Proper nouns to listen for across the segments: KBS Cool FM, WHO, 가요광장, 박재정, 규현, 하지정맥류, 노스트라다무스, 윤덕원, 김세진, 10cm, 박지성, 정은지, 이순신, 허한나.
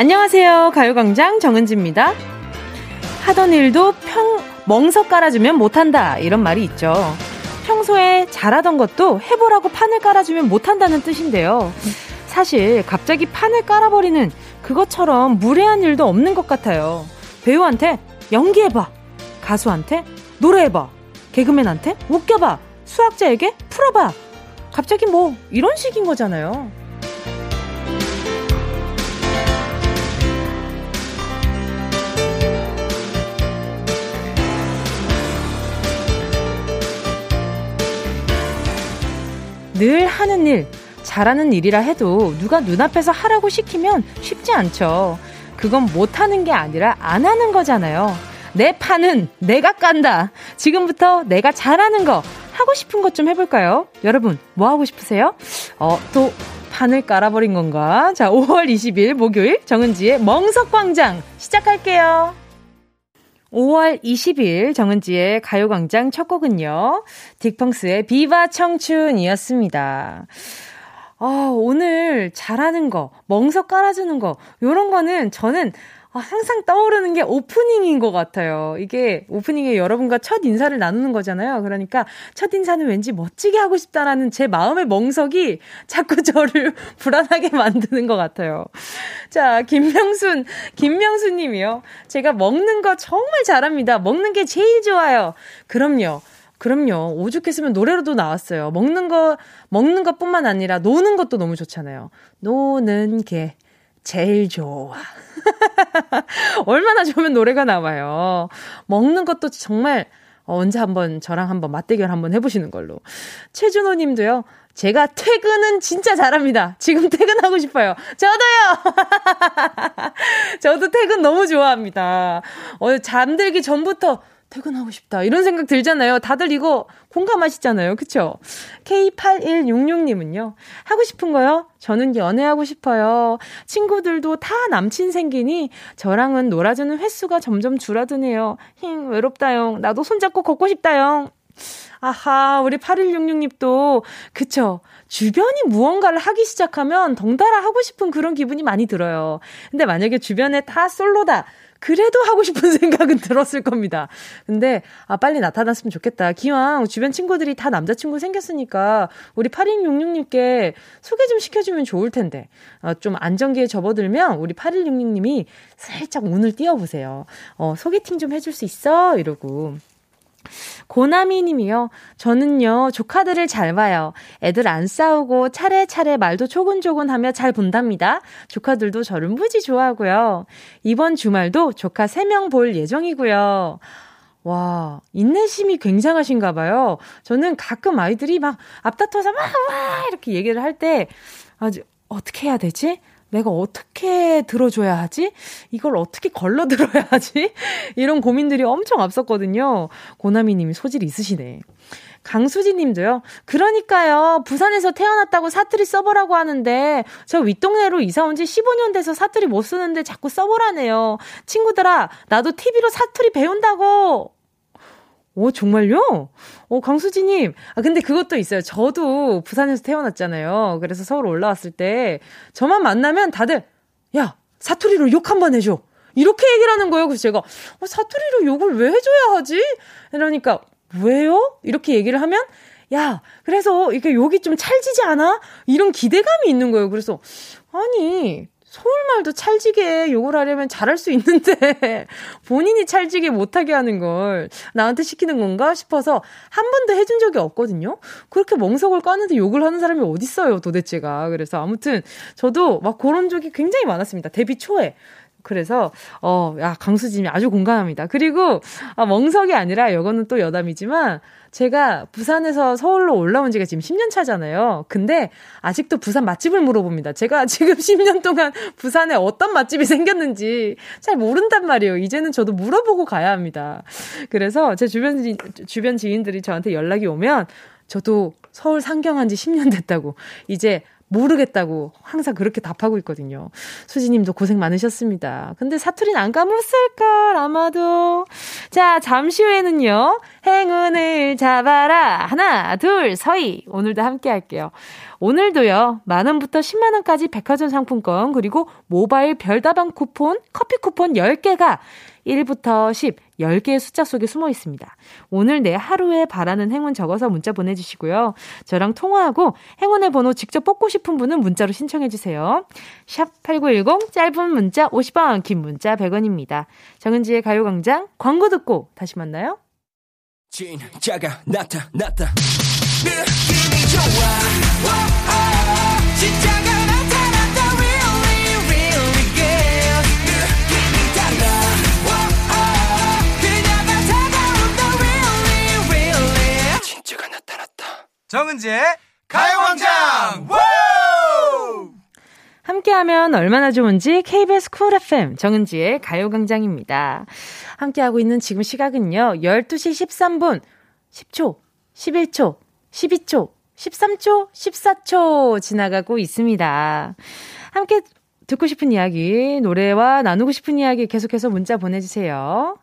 안녕하세요. 가요광장 정은지입니다. 하던 일도 멍석 깔아주면 못한다 이런 말이 있죠. 평소에 잘하던 것도 해보라고 판을 깔아주면 못한다는 뜻인데요. 사실 갑자기 판을 깔아버리는 그것처럼 무례한 일도 없는 것 같아요. 배우한테 연기해봐, 가수한테 노래해봐, 개그맨한테 웃겨봐, 수학자에게 풀어봐. 갑자기 뭐 이런 식인 거잖아요. 늘 하는 일, 잘하는 일이라 해도 누가 눈앞에서 하라고 시키면 쉽지 않죠. 그건 못하는 게 아니라 안 하는 거잖아요. 내 판은 내가 깐다. 지금부터 내가 잘하는 거, 하고 싶은 것 좀 해볼까요? 여러분, 뭐 하고 싶으세요? 또 판을 깔아버린 건가? 자, 5월 20일 목요일 정은지의 멍석광장 시작할게요. 5월 20일 정은지의 가요광장 첫 곡은요, 딕펑스의 비바 청춘이었습니다. 오늘 잘하는 거, 멍석 깔아주는 거, 요런 거는 저는 항상 떠오르는 게 오프닝인 것 같아요. 이게 오프닝에 여러분과 첫 인사를 나누는 거잖아요. 그러니까 첫 인사는 왠지 멋지게 하고 싶다라는 제 마음의 멍석이 자꾸 저를 불안하게 만드는 것 같아요. 자, 김명수님이요. 제가 먹는 거 정말 잘합니다. 먹는 게 제일 좋아요. 그럼요. 오죽했으면 노래로도 나왔어요. 먹는 것 뿐만 아니라 노는 것도 너무 좋잖아요. 노는 게 제일 좋아. 얼마나 좋으면 노래가 나와요. 먹는 것도 정말 언제 한번 저랑 한번 맞대결 한번 해보시는 걸로. 최준호 님도요. 제가 퇴근은 진짜 잘합니다. 지금 퇴근하고 싶어요. 저도요. 저도 퇴근 너무 좋아합니다. 잠들기 전부터 퇴근하고 싶다 이런 생각 들잖아요. 다들 이거 공감하시잖아요. 그쵸? K8166님은요. 하고 싶은 거요? 저는 연애하고 싶어요. 친구들도 다 남친 생기니 저랑은 놀아주는 횟수가 점점 줄어드네요. 힝, 외롭다용. 나도 손잡고 걷고 싶다용. 아하, 우리 8166님도 그쵸? 주변이 무언가를 하기 시작하면 덩달아 하고 싶은 그런 기분이 많이 들어요. 근데 만약에 주변에 다 솔로다, 그래도 하고 싶은 생각은 들었을 겁니다. 근데 빨리 나타났으면 좋겠다. 기왕 주변 친구들이 다 남자친구 생겼으니까 우리 8166님께 소개 좀 시켜주면 좋을 텐데, 좀 안정기에 접어들면 우리 8166님이 살짝 운을 띄워보세요. 소개팅 좀 해줄 수 있어? 이러고. 고나미 님이요. 저는요, 조카들을 잘 봐요. 애들 안 싸우고 차례차례 말도 조곤조곤 하며 잘 본답니다. 조카들도 저를 무지 좋아하고요. 이번 주말도 조카 3명 볼 예정이고요. 와, 인내심이 굉장하신가 봐요. 저는 가끔 아이들이 막 앞다퉈서 와 이렇게 얘기를 할 때 아주 어떻게 해야 되지? 내가 어떻게 들어줘야 하지? 이걸 어떻게 걸러 들어야 하지? 이런 고민들이 엄청 앞섰거든요. 고나미 님이 소질이 있으시네. 강수지 님도요. 그러니까요. 부산에서 태어났다고 사투리 써보라고 하는데 저 윗동네로 이사 온 지 15년 돼서 사투리 못 쓰는데 자꾸 써보라네요. 친구들아, 나도 TV로 사투리 배운다고. 오, 정말요? 강수지님. 근데 그것도 있어요. 저도 부산에서 태어났잖아요. 그래서 서울 올라왔을 때 저만 만나면 다들, 야, 사투리로 욕 한번 해줘. 이렇게 얘기를 하는 거예요. 그래서 제가, 사투리로 욕을 왜 해줘야 하지? 이러니까, 왜요? 이렇게 얘기를 하면, 야, 그래서 이게 욕이 좀 찰지지 않아? 이런 기대감이 있는 거예요. 그래서, 아니, 서울말도 찰지게 욕을 하려면 잘할 수 있는데 본인이 찰지게 못하게 하는 걸 나한테 시키는 건가 싶어서 한 번도 해준 적이 없거든요. 그렇게 멍석을 까는데 욕을 하는 사람이 어딨어요 도대체가. 그래서 아무튼 저도 막 그런 적이 굉장히 많았습니다. 데뷔 초에. 그래서 강수진이 아주 공감합니다. 그리고 멍석이 아니라 이거는 또 여담이지만 제가 부산에서 서울로 올라온 지가 지금 10년 차잖아요. 근데 아직도 부산 맛집을 물어봅니다. 제가 지금 10년 동안 부산에 어떤 맛집이 생겼는지 잘 모른단 말이에요. 이제는 저도 물어보고 가야 합니다. 그래서 제 주변 지인들이 저한테 연락이 오면 저도 서울 상경한 지 10년 됐다고 이제 모르겠다고 항상 그렇게 답하고 있거든요. 수지님도 고생 많으셨습니다. 근데 사투리는 안 까먹었을걸 아마도. 자, 잠시 후에는요. 행운을 잡아라. 하나, 둘, 서희. 오늘도 함께 할게요. 오늘도요. 10,000원부터 100,000원까지 백화점 상품권 그리고 모바일 별다방 쿠폰, 커피 쿠폰 10개가 1부터 10, 10개의 숫자 속에 숨어 있습니다. 오늘 내 하루에 바라는 행운 적어서 문자 보내주시고요. 저랑 통화하고 행운의 번호 직접 뽑고 싶은 분은 문자로 신청해주세요. 샵8910 짧은 문자 50원 긴 문자 100원입니다. 정은지의 가요광장 광고 듣고 다시 만나요. 진짜가 나타났다. 느낌이 좋아. 오오오. 진짜가 나타났다. Really really good. 느낌이 달라. 오오오. 그녀가 다가온다. Really really. 진짜가 나타났다. 정은지의 가요광장. 함께하면 얼마나 좋은지 KBS Cool FM 정은지의 가요광장입니다. 함께하고 있는 지금 시각은요. 12시 13분 10초 11초 12초 13초 14초 지나가고 있습니다. 함께 듣고 싶은 이야기 노래와 나누고 싶은 이야기 계속해서 문자 보내주세요.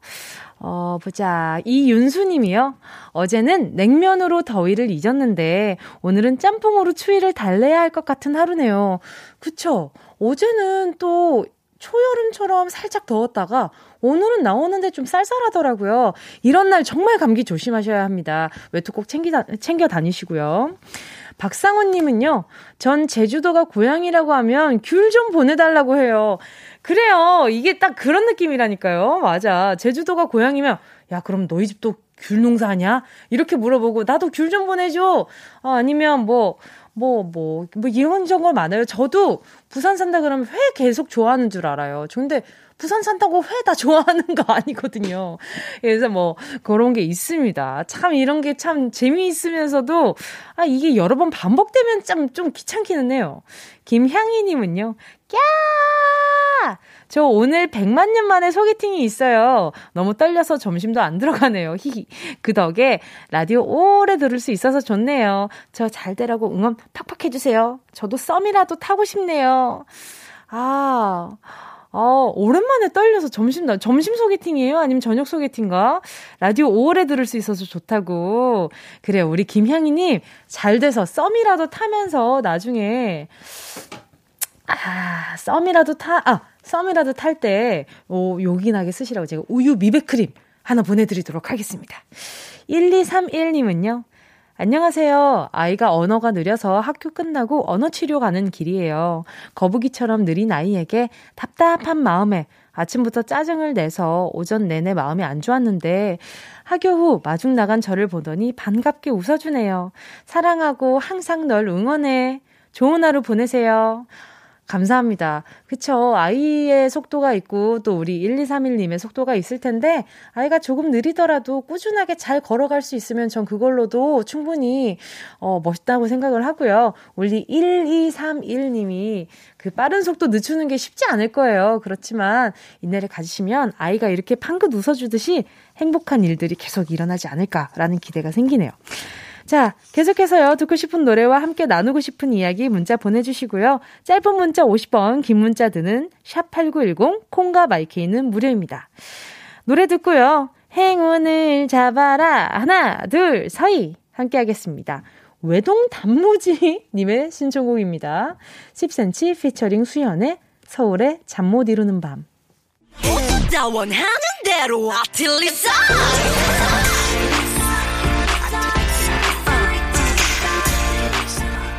보자. 이윤수님이요. 어제는 냉면으로 더위를 잊었는데 오늘은 짬뽕으로 추위를 달래야 할 것 같은 하루네요. 그쵸? 어제는 또 초여름처럼 살짝 더웠다가 오늘은 나오는데 좀 쌀쌀하더라고요. 이런 날 정말 감기 조심하셔야 합니다. 외투 꼭 챙겨 다니시고요. 박상훈님은요. 전 제주도가 고향이라고 하면 귤 좀 보내달라고 해요. 그래요. 이게 딱 그런 느낌이라니까요. 맞아. 제주도가 고향이면 야 그럼 너희 집도 귤 농사하냐? 이렇게 물어보고 나도 귤 좀 보내줘. 아니면 뭐 이런저런 많아요. 저도 부산 산다 그러면 회 계속 좋아하는 줄 알아요. 근데 부산 산다고 회 다 좋아하는 거 아니거든요. 그래서 그런 게 있습니다. 참 이런 게 참 재미있으면서도 아 이게 여러 번 반복되면 좀 귀찮기는 해요. 김향희님은요. 꺄! 저 오늘 100만 년 만에 소개팅이 있어요. 너무 떨려서 점심도 안 들어가네요. 히히. 그 덕에 라디오 오래 들을 수 있어서 좋네요. 저 잘 되라고 응원 팍팍 해주세요. 저도 썸이라도 타고 싶네요. 오랜만에 떨려서 점심 소개팅이에요? 아니면 저녁 소개팅인가? 라디오 오래 들을 수 있어서 좋다고. 그래요. 우리 김향희님 잘 돼서 썸이라도 타면서 나중에 썸이라도 탈 때 요긴하게 쓰시라고 제가 우유 미백크림 하나 보내드리도록 하겠습니다. 1231님은요. 안녕하세요. 아이가 언어가 느려서 학교 끝나고 언어치료 가는 길이에요. 거북이처럼 느린 아이에게 답답한 마음에 아침부터 짜증을 내서 오전 내내 마음이 안 좋았는데 하교 후 마중 나간 저를 보더니 반갑게 웃어주네요. 사랑하고 항상 널 응원해. 좋은 하루 보내세요. 감사합니다. 그쵸. 아이의 속도가 있고 또 우리 1231님의 속도가 있을 텐데 아이가 조금 느리더라도 꾸준하게 잘 걸어갈 수 있으면 전 그걸로도 충분히 멋있다고 생각을 하고요. 우리 1231님이 그 빠른 속도 늦추는 게 쉽지 않을 거예요. 그렇지만 인내를 가지시면 아이가 이렇게 방긋 웃어주듯이 행복한 일들이 계속 일어나지 않을까라는 기대가 생기네요. 자, 계속해서요. 듣고 싶은 노래와 함께 나누고 싶은 이야기 문자 보내주시고요. 짧은 문자 50원, 긴 문자 드는 샵8910, 콩과 마이케이는 무료입니다. 노래 듣고요. 행운을 잡아라. 하나, 둘, 서희. 함께 하겠습니다. 외동 단무지님의 신청곡입니다. 10cm 피처링 수연의 서울의 잠 못 이루는 밤. 오다 원하는 대로 아틀리사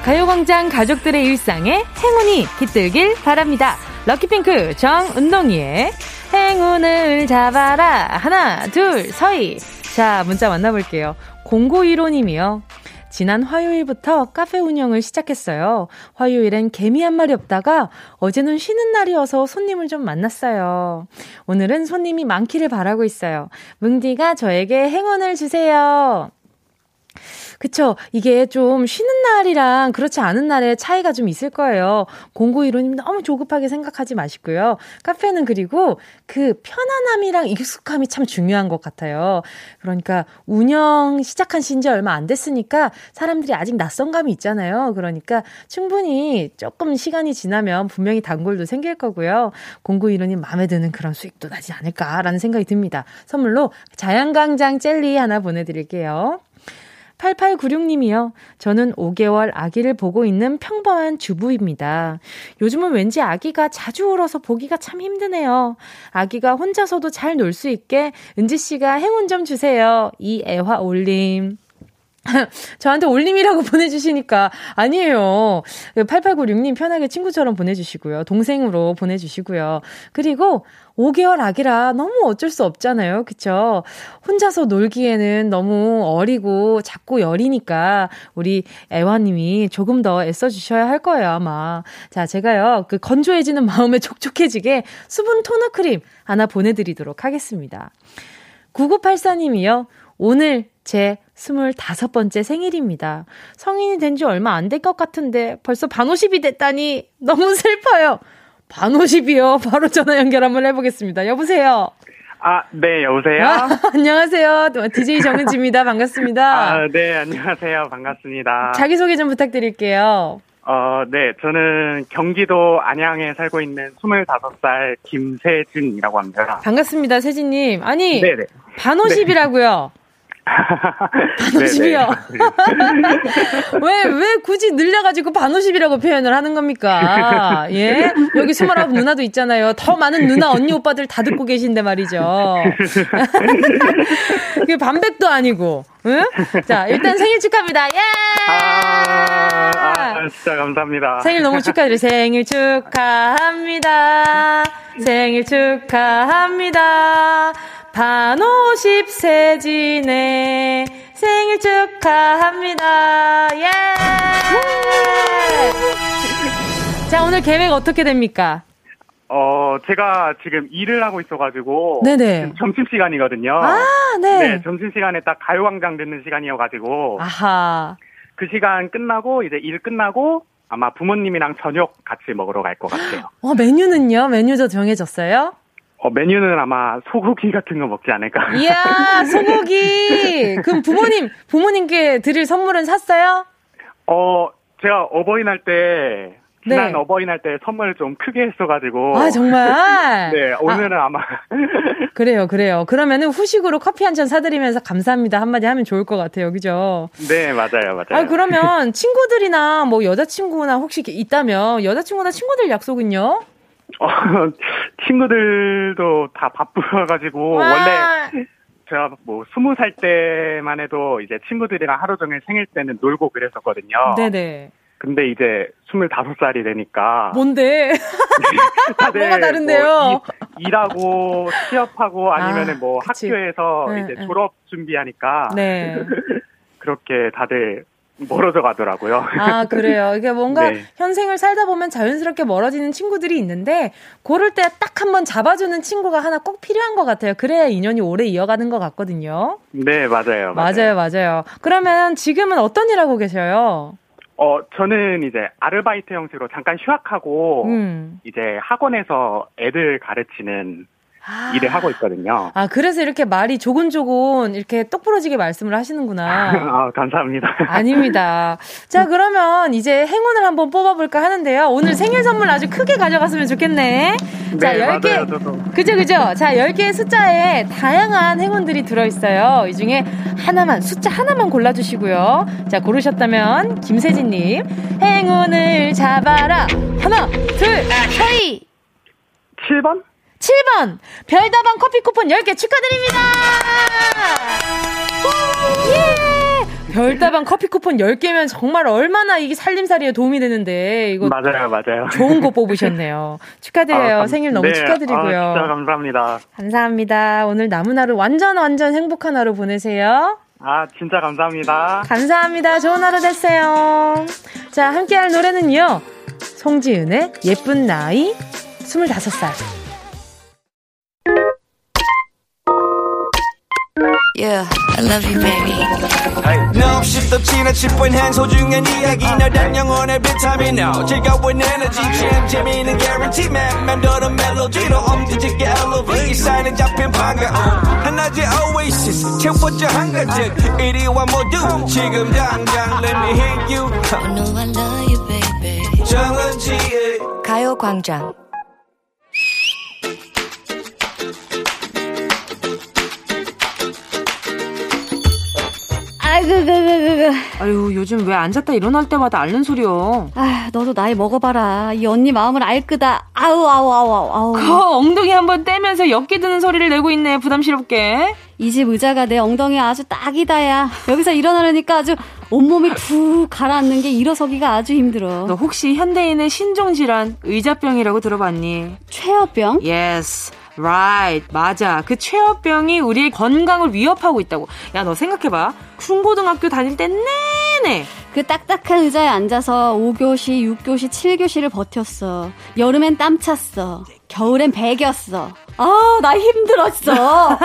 가요광장 가족들의 일상에 행운이 깃들길 바랍니다. 럭키핑크 정은동이의 행운을 잡아라. 하나, 둘, 서희. 자, 문자 만나볼게요. 0915님이요. 지난 화요일부터 카페 운영을 시작했어요. 화요일엔 개미 한 마리 없다가 어제는 쉬는 날이어서 손님을 좀 만났어요. 오늘은 손님이 많기를 바라고 있어요. 뭉디가 저에게 행운을 주세요. 그쵸. 이게 좀 쉬는 날이랑 그렇지 않은 날에 차이가 좀 있을 거예요. 0915님 너무 조급하게 생각하지 마시고요. 카페는 그리고 그 편안함이랑 익숙함이 참 중요한 것 같아요. 그러니까 운영 시작한 지 이제 얼마 안 됐으니까 사람들이 아직 낯선감이 있잖아요. 그러니까 충분히 조금 시간이 지나면 분명히 단골도 생길 거고요. 0915님 마음에 드는 그런 수익도 나지 않을까라는 생각이 듭니다. 선물로 자연광장 젤리 하나 보내드릴게요. 8896님이요. 저는 5개월 아기를 보고 있는 평범한 주부입니다. 요즘은 왠지 아기가 자주 울어서 보기가 참 힘드네요. 아기가 혼자서도 잘 놀 수 있게 은지씨가 행운 좀 주세요. 이 애화 올림. 저한테 올림이라고 보내주시니까 아니에요. 8896님 편하게 친구처럼 보내주시고요. 동생으로 보내주시고요. 그리고 5개월 아기라 너무 어쩔 수 없잖아요. 그쵸? 혼자서 놀기에는 너무 어리고 작고 여리니까 우리 애화님이 조금 더 애써주셔야 할 거예요, 아마. 자, 제가요, 그 건조해지는 마음에 촉촉해지게 수분 토너 크림 하나 보내드리도록 하겠습니다. 9984님이요. 오늘 제 25번째 생일입니다. 성인이 된 지 얼마 안 될 것 같은데 벌써 반오십이 됐다니 너무 슬퍼요. 반오십이요. 바로 전화 연결 한번 해보겠습니다. 여보세요. 아, 네, 여보세요. 안녕하세요. DJ 정은지입니다. 반갑습니다. 아, 네, 안녕하세요. 반갑습니다. 자기소개 좀 부탁드릴게요. 네, 저는 경기도 안양에 살고 있는 25살 김세진이라고 합니다. 반갑습니다, 세진님. 아니, 네네. 반오십이라고요? 반오십이요. 왜 굳이 늘려가지고 반오십이라고 표현을 하는 겁니까? 예? 여기 29 누나도 있잖아요. 더 많은 누나, 언니, 오빠들 다 듣고 계신데 말이죠. 반백도 아니고. 응? 자, 일단 생일 축하합니다. 예! 아, 진짜 감사합니다. 생일 너무 축하드려요. 생일 축하합니다. 생일 축하합니다. 반오십 세진의 생일 축하합니다. 예! 자, 오늘 계획 어떻게 됩니까? 제가 지금 일을 하고 있어가지고. 네네. 점심시간이거든요. 아, 네. 네, 점심시간에 딱 가요광장 듣는 시간이어가지고. 아하. 그 시간 끝나고, 이제 일 끝나고, 아마 부모님이랑 저녁 같이 먹으러 갈 것 같아요. 메뉴는요? 메뉴도 정해졌어요? 메뉴는 아마 소고기 같은 거 먹지 않을까. 이야, 소고기! 그럼 부모님께 드릴 선물은 샀어요? 제가 어버이날 때, 지난 어버이날 때 선물을 좀 크게 했어가지고. 아, 정말? 네, 오늘은 아마. 그래요. 그러면은 후식으로 커피 한 잔 사드리면서 감사합니다 한마디 하면 좋을 것 같아요. 그죠? 네, 맞아요. 아, 그러면 친구들이나 뭐 여자친구나 혹시 있다면 여자친구나 친구들 약속은요? 친구들도 다 바쁘셔가지고, 원래 제가 뭐 20살 때만 해도 이제 친구들이랑 하루 종일 생일 때는 놀고 그랬었거든요. 네네. 근데 이제 25살이 되니까. 뭔데? 다들 뭐가 다른데요? 뭐 일하고, 취업하고, 아니면은 뭐 그치. 학교에서 이제 졸업 준비하니까. 네. 그렇게 다들. 멀어져 가더라고요. 아, 그래요. 이게 뭔가 현생을 살다 보면 자연스럽게 멀어지는 친구들이 있는데 고를 때 딱 한번 잡아주는 친구가 하나 꼭 필요한 것 같아요. 그래야 인연이 오래 이어가는 것 같거든요. 네, 맞아요. 그러면 지금은 어떤 일 하고 계셔요? 저는 이제 아르바이트 형식으로 잠깐 휴학하고 이제 학원에서 애들 가르치는 일을 하고 있거든요. 아, 그래서 이렇게 말이 조곤조곤 이렇게 똑부러지게 말씀을 하시는구나. 감사합니다. 아닙니다. 자, 그러면 이제 행운을 한번 뽑아볼까 하는데요. 오늘 생일 선물 아주 크게 가져갔으면 좋겠네. 네, 자, 10개. 맞아요, 저도. 그죠. 자, 10개의 숫자에 다양한 행운들이 들어있어요. 이 중에 숫자 하나만 골라주시고요. 자, 고르셨다면, 김세진님, 행운을 잡아라. 하나, 둘, 서이! 7번? 7번 별다방 커피 쿠폰 10개 축하드립니다. 예! 별다방 커피 쿠폰 10개면 정말 얼마나 이게 살림살이에 도움이 되는데 이거 맞아요. 좋은 거 뽑으셨네요. 축하드려요. 생일 너무 축하드리고요. 진짜 감사합니다. 오늘 남은 하루 완전 행복한 하루 보내세요. 아, 진짜 감사합니다. 좋은 하루 되세요. 자, 함께할 노래는요, 송지은의 예쁜 나이 25살. Yeah, I love you, baby. No, she's the china chip when hands hold you and yagi. Now that young on every time you know. Check out with energy, jam, Jimmy, and guarantee, man. Man, do the melody, no, did you get elevated? Sign it up in panga. Another oasis, check what your hunger did. 81 more do, chick em down, let me hit you. I know I love you, baby. 정은지, 가요광장. 아유, 요즘 왜 앉았다 일어날 때마다 앓는 소리여. 아, 너도 나이 먹어봐라. 이 언니 마음을 알 거다. 아우 아우 아우 아우. 그 엉덩이 한번 떼면서 엿기 드는 소리를 내고 있네. 부담스럽게. 이 집 의자가 내 엉덩이에 아주 딱이다야. 여기서 일어나려니까 아주 온몸이 푹 가라앉는 게 일어서기가 아주 힘들어. 너 혹시 현대인의 신종질환 의자병이라고 들어봤니? 최어병? Yes. Right, 맞아. 그 최어병이 우리의 건강을 위협하고 있다고. 야, 너 생각해봐. 중고등학교 다닐 때 내내 그 딱딱한 의자에 앉아서 5교시, 6교시, 7교시를 버텼어. 여름엔 땀 찼어. 겨울엔 배겼어. 아, 나 힘들었어.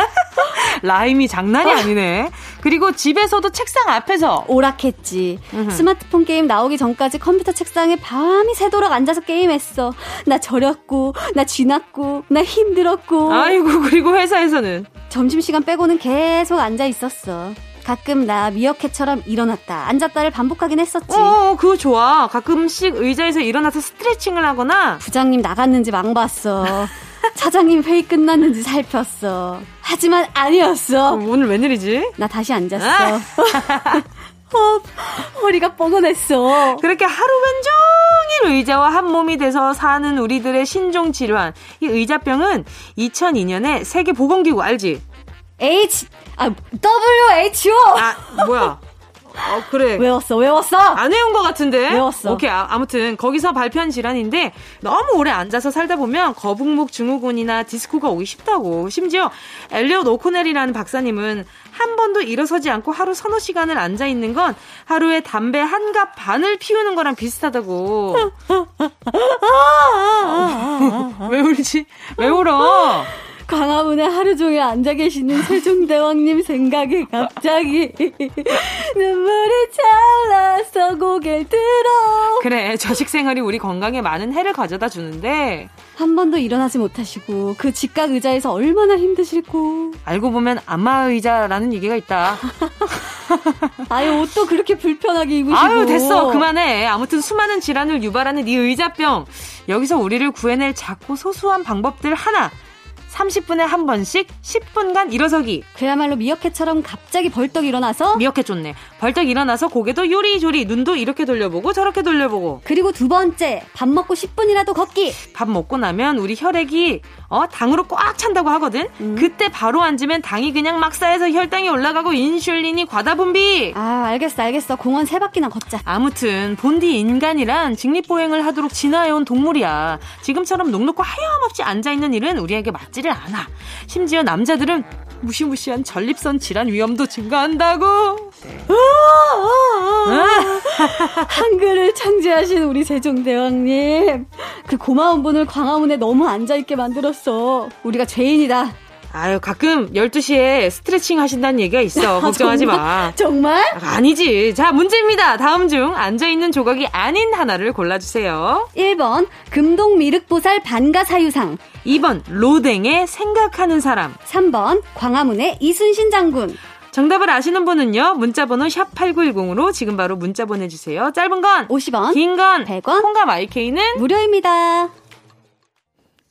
라임이 장난이 아니네. 그리고 집에서도 책상 앞에서 오락했지. 스마트폰 게임 나오기 전까지 컴퓨터 책상에 밤이 새도록 앉아서 게임했어. 나 저렸고, 나 쥐났고, 나 힘들었고. 아이고, 그리고 회사에서는 점심시간 빼고는 계속 앉아 있었어. 가끔 나 미어캣처럼 일어났다 앉았다를 반복하긴 했었지. 어, 그거 좋아. 가끔씩 의자에서 일어나서 스트레칭을 하거나. 부장님 나갔는지 망봤어. 차장님 회의 끝났는지 살폈어. 하지만 아니었어. 오늘 웬일이지? 나 다시 앉았어. 아! 허리가 뻐근했어. 그렇게 하루만 종일 의자와 한 몸이 돼서 사는 우리들의 신종질환, 이 의자병은 2002년에 세계보건기구 알지? WHO. 아, 뭐야? 어, 그래. 외웠어. 안 외운 것 같은데. 외웠어. 오케이. 아무튼 거기서 발표한 질환인데 너무 오래 앉아서 살다 보면 거북목 증후군이나 디스코가 오기 쉽다고. 심지어 엘리엇 오코넬이라는 박사님은 한 번도 일어서지 않고 하루 서너 시간을 앉아 있는 건 하루에 담배 한 갑 반을 피우는 거랑 비슷하다고. 왜 울지? 왜 울어? 광화문에 하루 종일 앉아 계시는 세종대왕님 생각이 갑자기 눈물이 차올라서 고개를 들어. 그래, 저식생활이 우리 건강에 많은 해를 가져다 주는데 한 번도 일어나지 못하시고 그 직각 의자에서 얼마나 힘드실고. 알고 보면 안마의자라는 얘기가 있다. 아유, 옷도 그렇게 불편하게 입으시고. 아유, 됐어, 그만해. 아무튼 수많은 질환을 유발하는 이 의자병, 여기서 우리를 구해낼 작고 소소한 방법들 하나. 30분에 한 번씩 10분간 일어서기. 그야말로 미어캣처럼 갑자기 벌떡 일어나서. 미어캣 좋네. 벌떡 일어나서 고개도 요리조리, 눈도 이렇게 돌려보고 저렇게 돌려보고. 그리고 두 번째, 밥 먹고 10분이라도 걷기. 밥 먹고 나면 우리 혈액이 당으로 꽉 찬다고 하거든. 그때 바로 앉으면 당이 그냥 막 쌓여서 혈당이 올라가고 인슐린이 과다분비. 아, 알겠어. 공원 3바퀴나 걷자. 아무튼 본디 인간이란 직립보행을 하도록 진화해온 동물이야. 지금처럼 녹록고 하염없이 앉아있는 일은 우리에게 맞지 않아. 심지어 남자들은 무시무시한 전립선 질환 위험도 증가한다고. 한글을 창제하신 우리 세종대왕님, 그 고마운 분을 광화문에 너무 앉아있게 만들었어. 우리가 죄인이다. 아유, 가끔 12시에 스트레칭 하신다는 얘기가 있어. 걱정하지 마. 정말? 아니지. 자, 문제입니다. 다음 중 앉아있는 조각이 아닌 하나를 골라주세요. 1번 금동 미륵보살 반가사유상, 2번 로댕의 생각하는 사람, 3번 광화문의 이순신 장군. 정답을 아시는 분은요, 문자번호 샵8910으로 지금 바로 문자 보내주세요. 짧은 건 50원, 긴 건 100원, 콩과 마이케이는 무료입니다.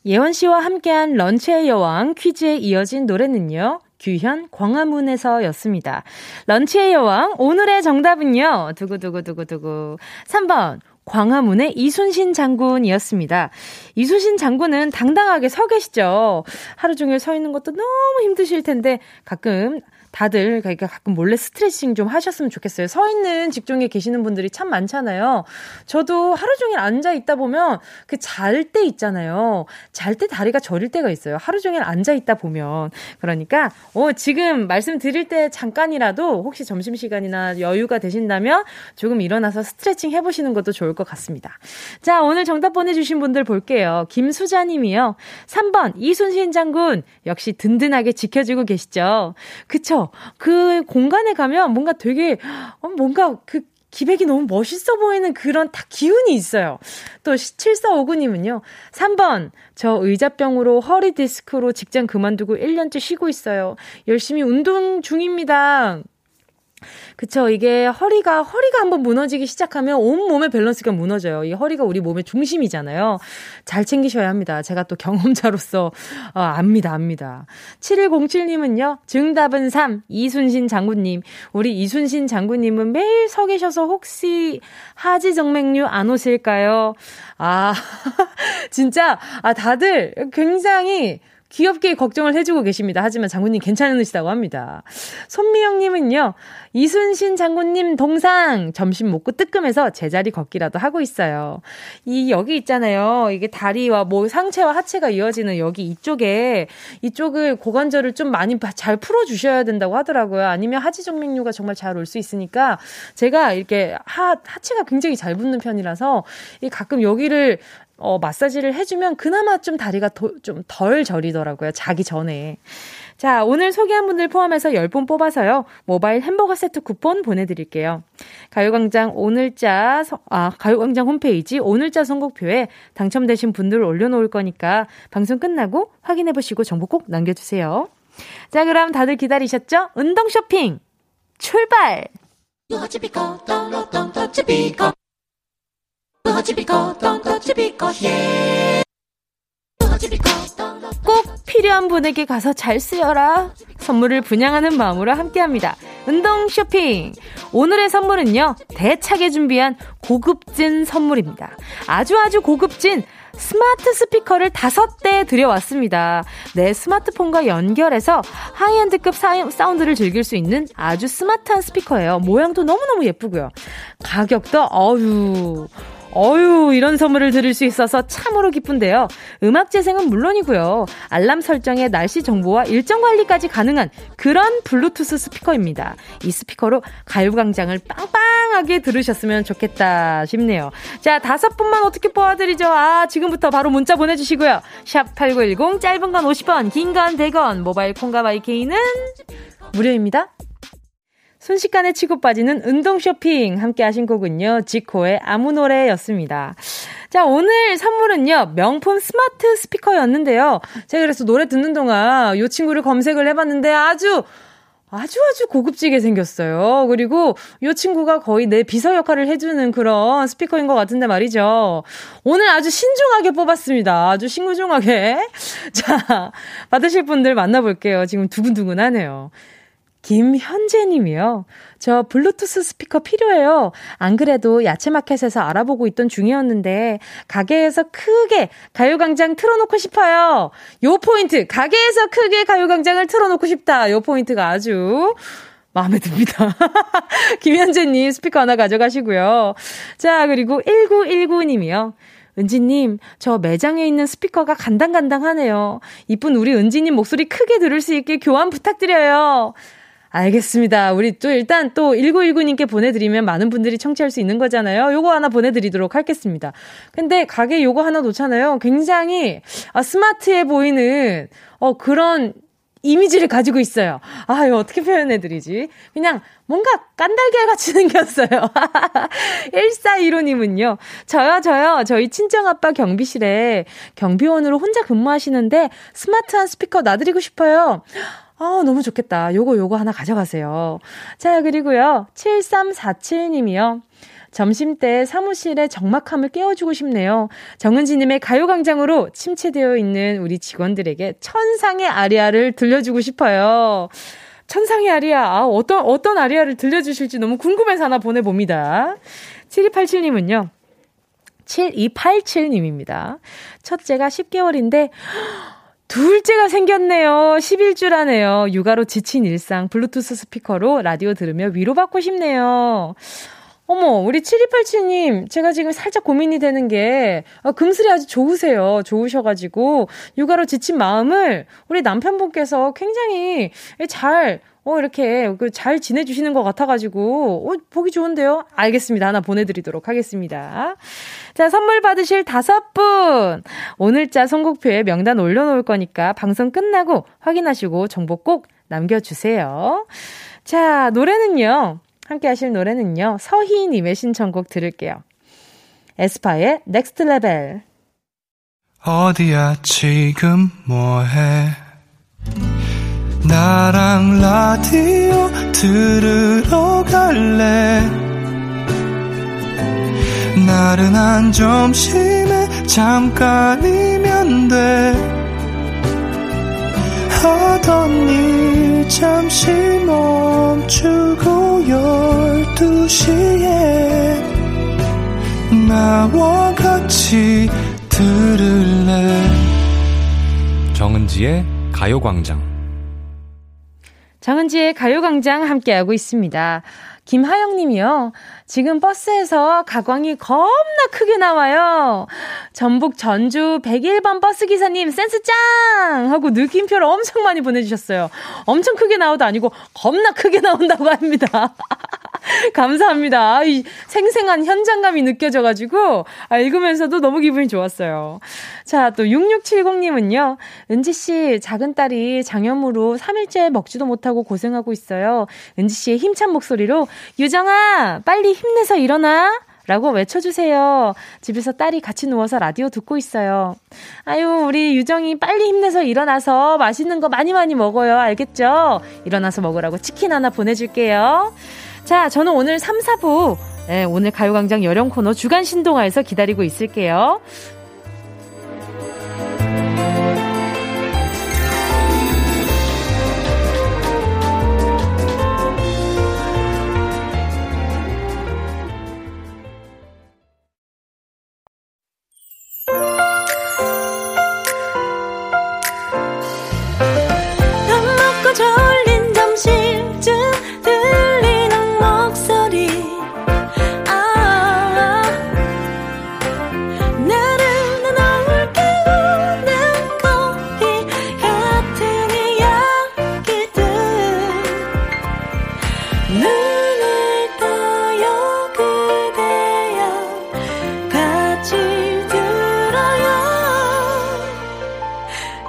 예원 씨와 함께한 런치의 여왕 퀴즈에 이어진 노래는요, 규현 광화문에서였습니다. 런치의 여왕 오늘의 정답은요, 두구두구두구두구 3번 광화문의 이순신 장군이었습니다. 이순신 장군은 당당하게 서 계시죠. 하루 종일 서 있는 것도 너무 힘드실 텐데 가끔 다들, 그러니까 가끔 몰래 스트레칭 좀 하셨으면 좋겠어요. 서 있는 직종에 계시는 분들이 참 많잖아요. 저도 하루 종일 앉아 있다 보면 그 잘 때 있잖아요. 잘 때 다리가 저릴 때가 있어요. 하루 종일 앉아 있다 보면. 그러니까 지금 말씀드릴 때 잠깐이라도 혹시 점심시간이나 여유가 되신다면 조금 일어나서 스트레칭 해보시는 것도 좋을 좋을 것 같습니다. 자, 오늘 정답 보내주신 분들 볼게요. 김수자님이요. 3번 이순신 장군 역시 든든하게 지켜주고 계시죠. 그쵸? 그 공간에 가면 뭔가 되게 뭔가 그 기백이 너무 멋있어 보이는 그런 딱 기운이 있어요. 또 7459님은요. 3번 저 의자병으로 허리 디스크로 직장 그만두고 1년째 쉬고 있어요. 열심히 운동 중입니다. 그쵸. 이게 허리가 한번 무너지기 시작하면 온몸의 밸런스가 무너져요. 이 허리가 우리 몸의 중심이잖아요. 잘 챙기셔야 합니다. 제가 또 경험자로서 압니다. 7107님은요. 정답은 3. 이순신 장군님. 우리 이순신 장군님은 매일 서 계셔서 혹시 하지정맥류 안 오실까요? 아 진짜 다들 굉장히 귀엽게 걱정을 해주고 계십니다. 하지만 장군님 괜찮으시다고 합니다. 손미영님은요. 이순신 장군님 동상 점심 먹고 뜨끔해서 제자리 걷기라도 하고 있어요. 이 여기 있잖아요. 이게 다리와 뭐 상체와 하체가 이어지는 여기 이쪽을 고관절을 좀 많이 잘 풀어주셔야 된다고 하더라고요. 아니면 하지정맥류가 정말 잘 올 수 있으니까 제가 이렇게 하체가 굉장히 잘 붙는 편이라서 가끔 여기를 마사지를 해주면 그나마 좀 다리가 좀 덜 저리더라고요. 자기 전에. 자, 오늘 소개한 분들 포함해서 10분 뽑아서요. 모바일 햄버거 세트 쿠폰 보내드릴게요. 가요광장 가요광장 홈페이지 오늘자 선곡표에 당첨되신 분들을 올려놓을 거니까 방송 끝나고 확인해보시고 정보 꼭 남겨주세요. 자, 그럼 다들 기다리셨죠? 운동 쇼핑 출발! 꼭 필요한 분에게 가서 잘 쓰여라. 선물을 분양하는 마음으로 함께합니다. 운동 쇼핑. 오늘의 선물은요. 대차게 준비한 고급진 선물입니다. 아주 고급진 스마트 스피커를 5대 들여왔습니다. 내 스마트폰과 연결해서 하이엔드급 사운드를 즐길 수 있는 아주 스마트한 스피커예요. 모양도 너무너무 예쁘고요. 가격도 어휴, 이런 선물을 드릴 수 있어서 참으로 기쁜데요. 음악 재생은 물론이고요. 알람 설정에 날씨 정보와 일정 관리까지 가능한 그런 블루투스 스피커입니다. 이 스피커로 가요광장을 빵빵하게 들으셨으면 좋겠다 싶네요. 자, 5분만 어떻게 뽑아드리죠? 지금부터 바로 문자 보내주시고요. 샵8910 짧은 건 50원, 긴 건 100원, 모바일 콩과 YK는 무료입니다. 순식간에 치고 빠지는 운동 쇼핑 함께 하신 곡은요. 지코의 아무 노래였습니다. 자, 오늘 선물은요. 명품 스마트 스피커였는데요. 제가 그래서 노래 듣는 동안 이 친구를 검색을 해봤는데 아주 고급지게 생겼어요. 그리고 이 친구가 거의 내 비서 역할을 해주는 그런 스피커인 것 같은데 말이죠. 오늘 아주 신중하게 뽑았습니다. 아주 신중하게. 자, 받으실 분들 만나볼게요. 지금 두근두근하네요. 김현재님이요. 저 블루투스 스피커 필요해요. 안 그래도 야채마켓에서 알아보고 있던 중이었는데 가게에서 크게 가요광장 틀어놓고 싶어요. 요 포인트. 가게에서 크게 가요광장을 틀어놓고 싶다. 요 포인트가 아주 마음에 듭니다. 김현재님 스피커 하나 가져가시고요. 자, 그리고 1919님이요. 은지님, 저 매장에 있는 스피커가 간당간당하네요. 이쁜 우리 은지님 목소리 크게 들을 수 있게 교환 부탁드려요. 알겠습니다. 우리 또 일단 또 1919님께 보내드리면 많은 분들이 청취할 수 있는 거잖아요. 요거 하나 보내드리도록 하겠습니다. 근데 가게 요거 하나 놓잖아요. 굉장히 스마트해 보이는 그런 이미지를 가지고 있어요. 이거 어떻게 표현해드리지? 그냥 뭔가 깐달걀같이 생겼어요. 1415님은요. 저요. 저희 친정아빠 경비실에 경비원으로 혼자 근무하시는데 스마트한 스피커 놔드리고 싶어요. 너무 좋겠다. 요거 하나 가져가세요. 자, 그리고요. 7347님이요. 점심때 사무실의 적막함을 깨워주고 싶네요. 정은지님의 가요광장으로 침체되어 있는 우리 직원들에게 천상의 아리아를 들려주고 싶어요. 천상의 아리아, 어떤 아리아를 들려주실지 너무 궁금해서 하나 보내봅니다. 7287님은요. 7287님입니다. 첫째가 10개월인데 둘째가 생겼네요. 10일줄 하네요. 육아로 지친 일상 블루투스 스피커로 라디오 들으며 위로받고 싶네요. 어머, 우리 7287님, 제가 지금 살짝 고민이 되는 게, 금슬이 아주 좋으세요. 좋으셔가지고, 육아로 지친 마음을 우리 남편분께서 굉장히 잘, 이렇게, 잘 지내주시는 것 같아가지고, 보기 좋은데요? 알겠습니다. 하나 보내드리도록 하겠습니다. 자, 선물 받으실 5분! 오늘자 선곡표에 명단 올려놓을 거니까, 방송 끝나고 확인하시고, 정보 꼭 남겨주세요. 자, 노래는요. 함께 하실 노래는요. 서희님의 신청곡 들을게요. 에스파의 넥스트 레벨. 어디야 지금 뭐해 나랑 라디오 들으러 갈래 나른한 점심에 잠깐이면 돼 하던 일 잠시 멈추고 12시에 나와 같이 들을래 정은지의 가요광장. 정은지의 가요광장 함께하고 있습니다. 김하영 님이요. 지금 버스에서 가광이 겁나 크게 나와요. 전북 전주 101번 버스기사님 센스 짱! 하고 느낌표를 엄청 많이 보내주셨어요. 엄청 크게 나오도 아니고 겁나 크게 나온다고 합니다. 감사합니다. 이 생생한 현장감이 느껴져가지고 읽으면서도 너무 기분이 좋았어요. 자, 또 6670님은요. 은지씨 작은 딸이 장염으로 3일째 먹지도 못하고 고생하고 있어요. 은지씨의 힘찬 목소리로 유정아 빨리 힘내서 일어나 라고 외쳐주세요. 집에서 딸이 같이 누워서 라디오 듣고 있어요. 아유 우리 유정이 빨리 힘내서 일어나서 맛있는 거 많이 많이 먹어요. 알겠죠? 일어나서 먹으라고 치킨 하나 보내줄게요. 자, 저는 오늘 3, 4부 네, 오늘 가요광장 열영 코너 주간 신동아에서 기다리고 있을게요.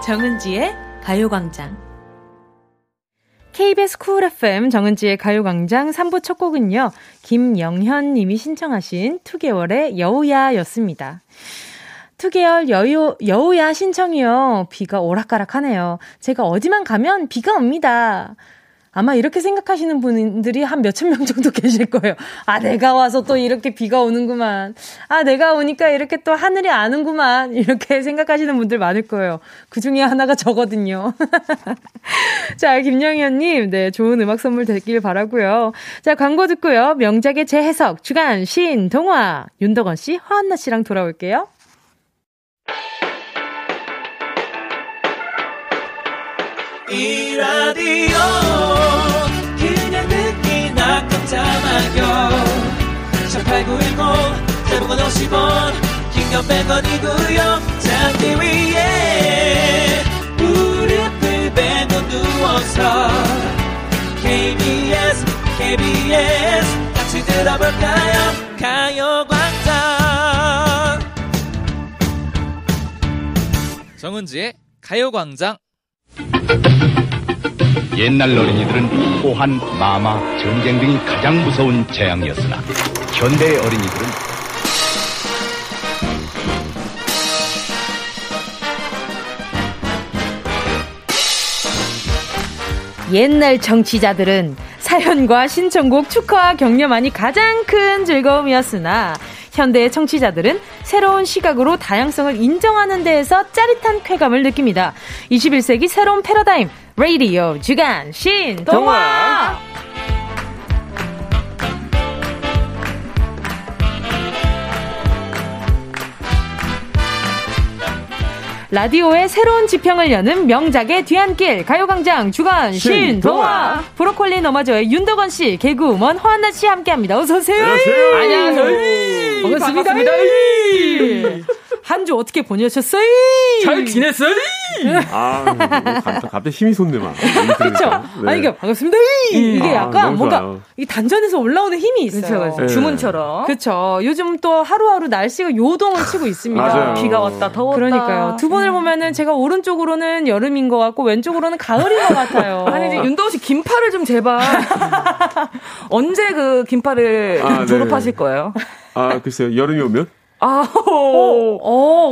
정은지의 가요광장. KBS Cool FM 정은지의 가요광장 3부 첫 곡은요. 김영현 님이 신청하신 2개월의 여우야였습니다. 2개월 여우야 신청이요. 비가 오락가락하네요. 제가 어디만 가면 비가 옵니다. 아마 이렇게 생각하시는 분들이 한 몇천 명 정도 계실 거예요. 아, 내가 와서 또 이렇게 비가 오는구만. 아, 내가 오니까 이렇게 또 하늘이 아는구만. 이렇게 생각하시는 분들 많을 거예요. 그 중에 하나가 저거든요. 자, 김영현님, 네, 좋은 음악 선물 되길 바라고요. 자, 광고 듣고요. 명작의 재해석, 주간, 신, 동화, 윤덕원 씨, 허한나 씨랑 돌아올게요. 이 라디오 그냥 듣기나 깜짝마요 18910 대부분 50원 긴건 100원이고요 잔디 위에 무릎을 베고 누워서 KBS 같이 들어볼까요 가요광장 정은지의 가요광장. 옛날 어린이들은 호환, 마마, 전쟁 등이 가장 무서운 재앙이었으나 현대의 어린이들은 옛날 정치자들은 사연과 신청곡, 축하와 격려만이 가장 큰 즐거움이었으나 현대의 청취자들은 새로운 시각으로 다양성을 인정하는 데에서 짜릿한 쾌감을 느낍니다. 21세기 새로운 패러다임, 라디오 주간 신동화! 라디오의 새로운 지평을 여는 명작의 뒤안길 가요광장 주간 신동화 브로콜리 너마저의 윤덕원 씨, 개그우먼 허한나 씨 함께합니다. 어서 오세요. 안녕하세요. 안녕하세요. 반갑습니다. 반갑습니다. 한 주 어떻게 보내셨어요? 잘 지냈어요? 아, 갑자기 힘이 솟네 막. 그렇죠. 네. 아니 이게 반갑습니다. 이게 약간 뭔가 이 단전에서 올라오는 힘이 있어요. 그쵸, 그쵸. 주문처럼. 그렇죠. 요즘 또 하루하루 날씨가 요동을 치고 있습니다. 맞아요. 비가 왔다 더웠다. 그러니까요. 두 분을 보면은 제가 오른쪽으로는 여름인 것 같고 왼쪽으로는 가을인 것 같아요. 아니 윤도우 씨 긴팔을 좀 제발. 언제 그 긴팔을 졸업하실 거예요? 아 글쎄요. 여름이 오면?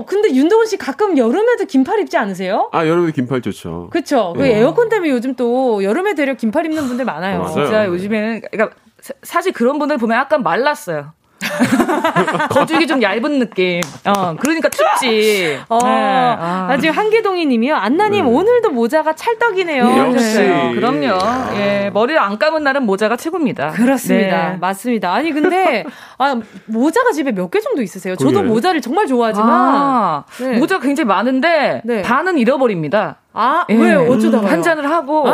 근데 윤동훈 씨 가끔 여름에도 긴팔 입지 않으세요? 아, 여름에도 긴팔 좋죠. 그쵸. 예. 에어컨 때문에 요즘 또 여름에 되려 긴팔 입는 분들 많아요. 진짜 요즘에는, 그러니까 사실 그런 분들 보면 약간 말랐어요. 거죽이 좀 얇은 느낌. 그러니까 춥지. 지금 한계동이님이요. 안나님 오늘도 모자가 찰떡이네요. 역시. 네, 그럼요. 예, 머리를 안 감은 날은 모자가 최고입니다. 그렇습니다. 네. 맞습니다. 아니 근데 모자가 집에 몇 개 정도 있으세요? 저도 그러네. 모자를 정말 좋아하지만 네. 모자가 굉장히 많은데 네. 반은 잃어버립니다. 아, 예. 왜 어쩌다가 한 잔을 하고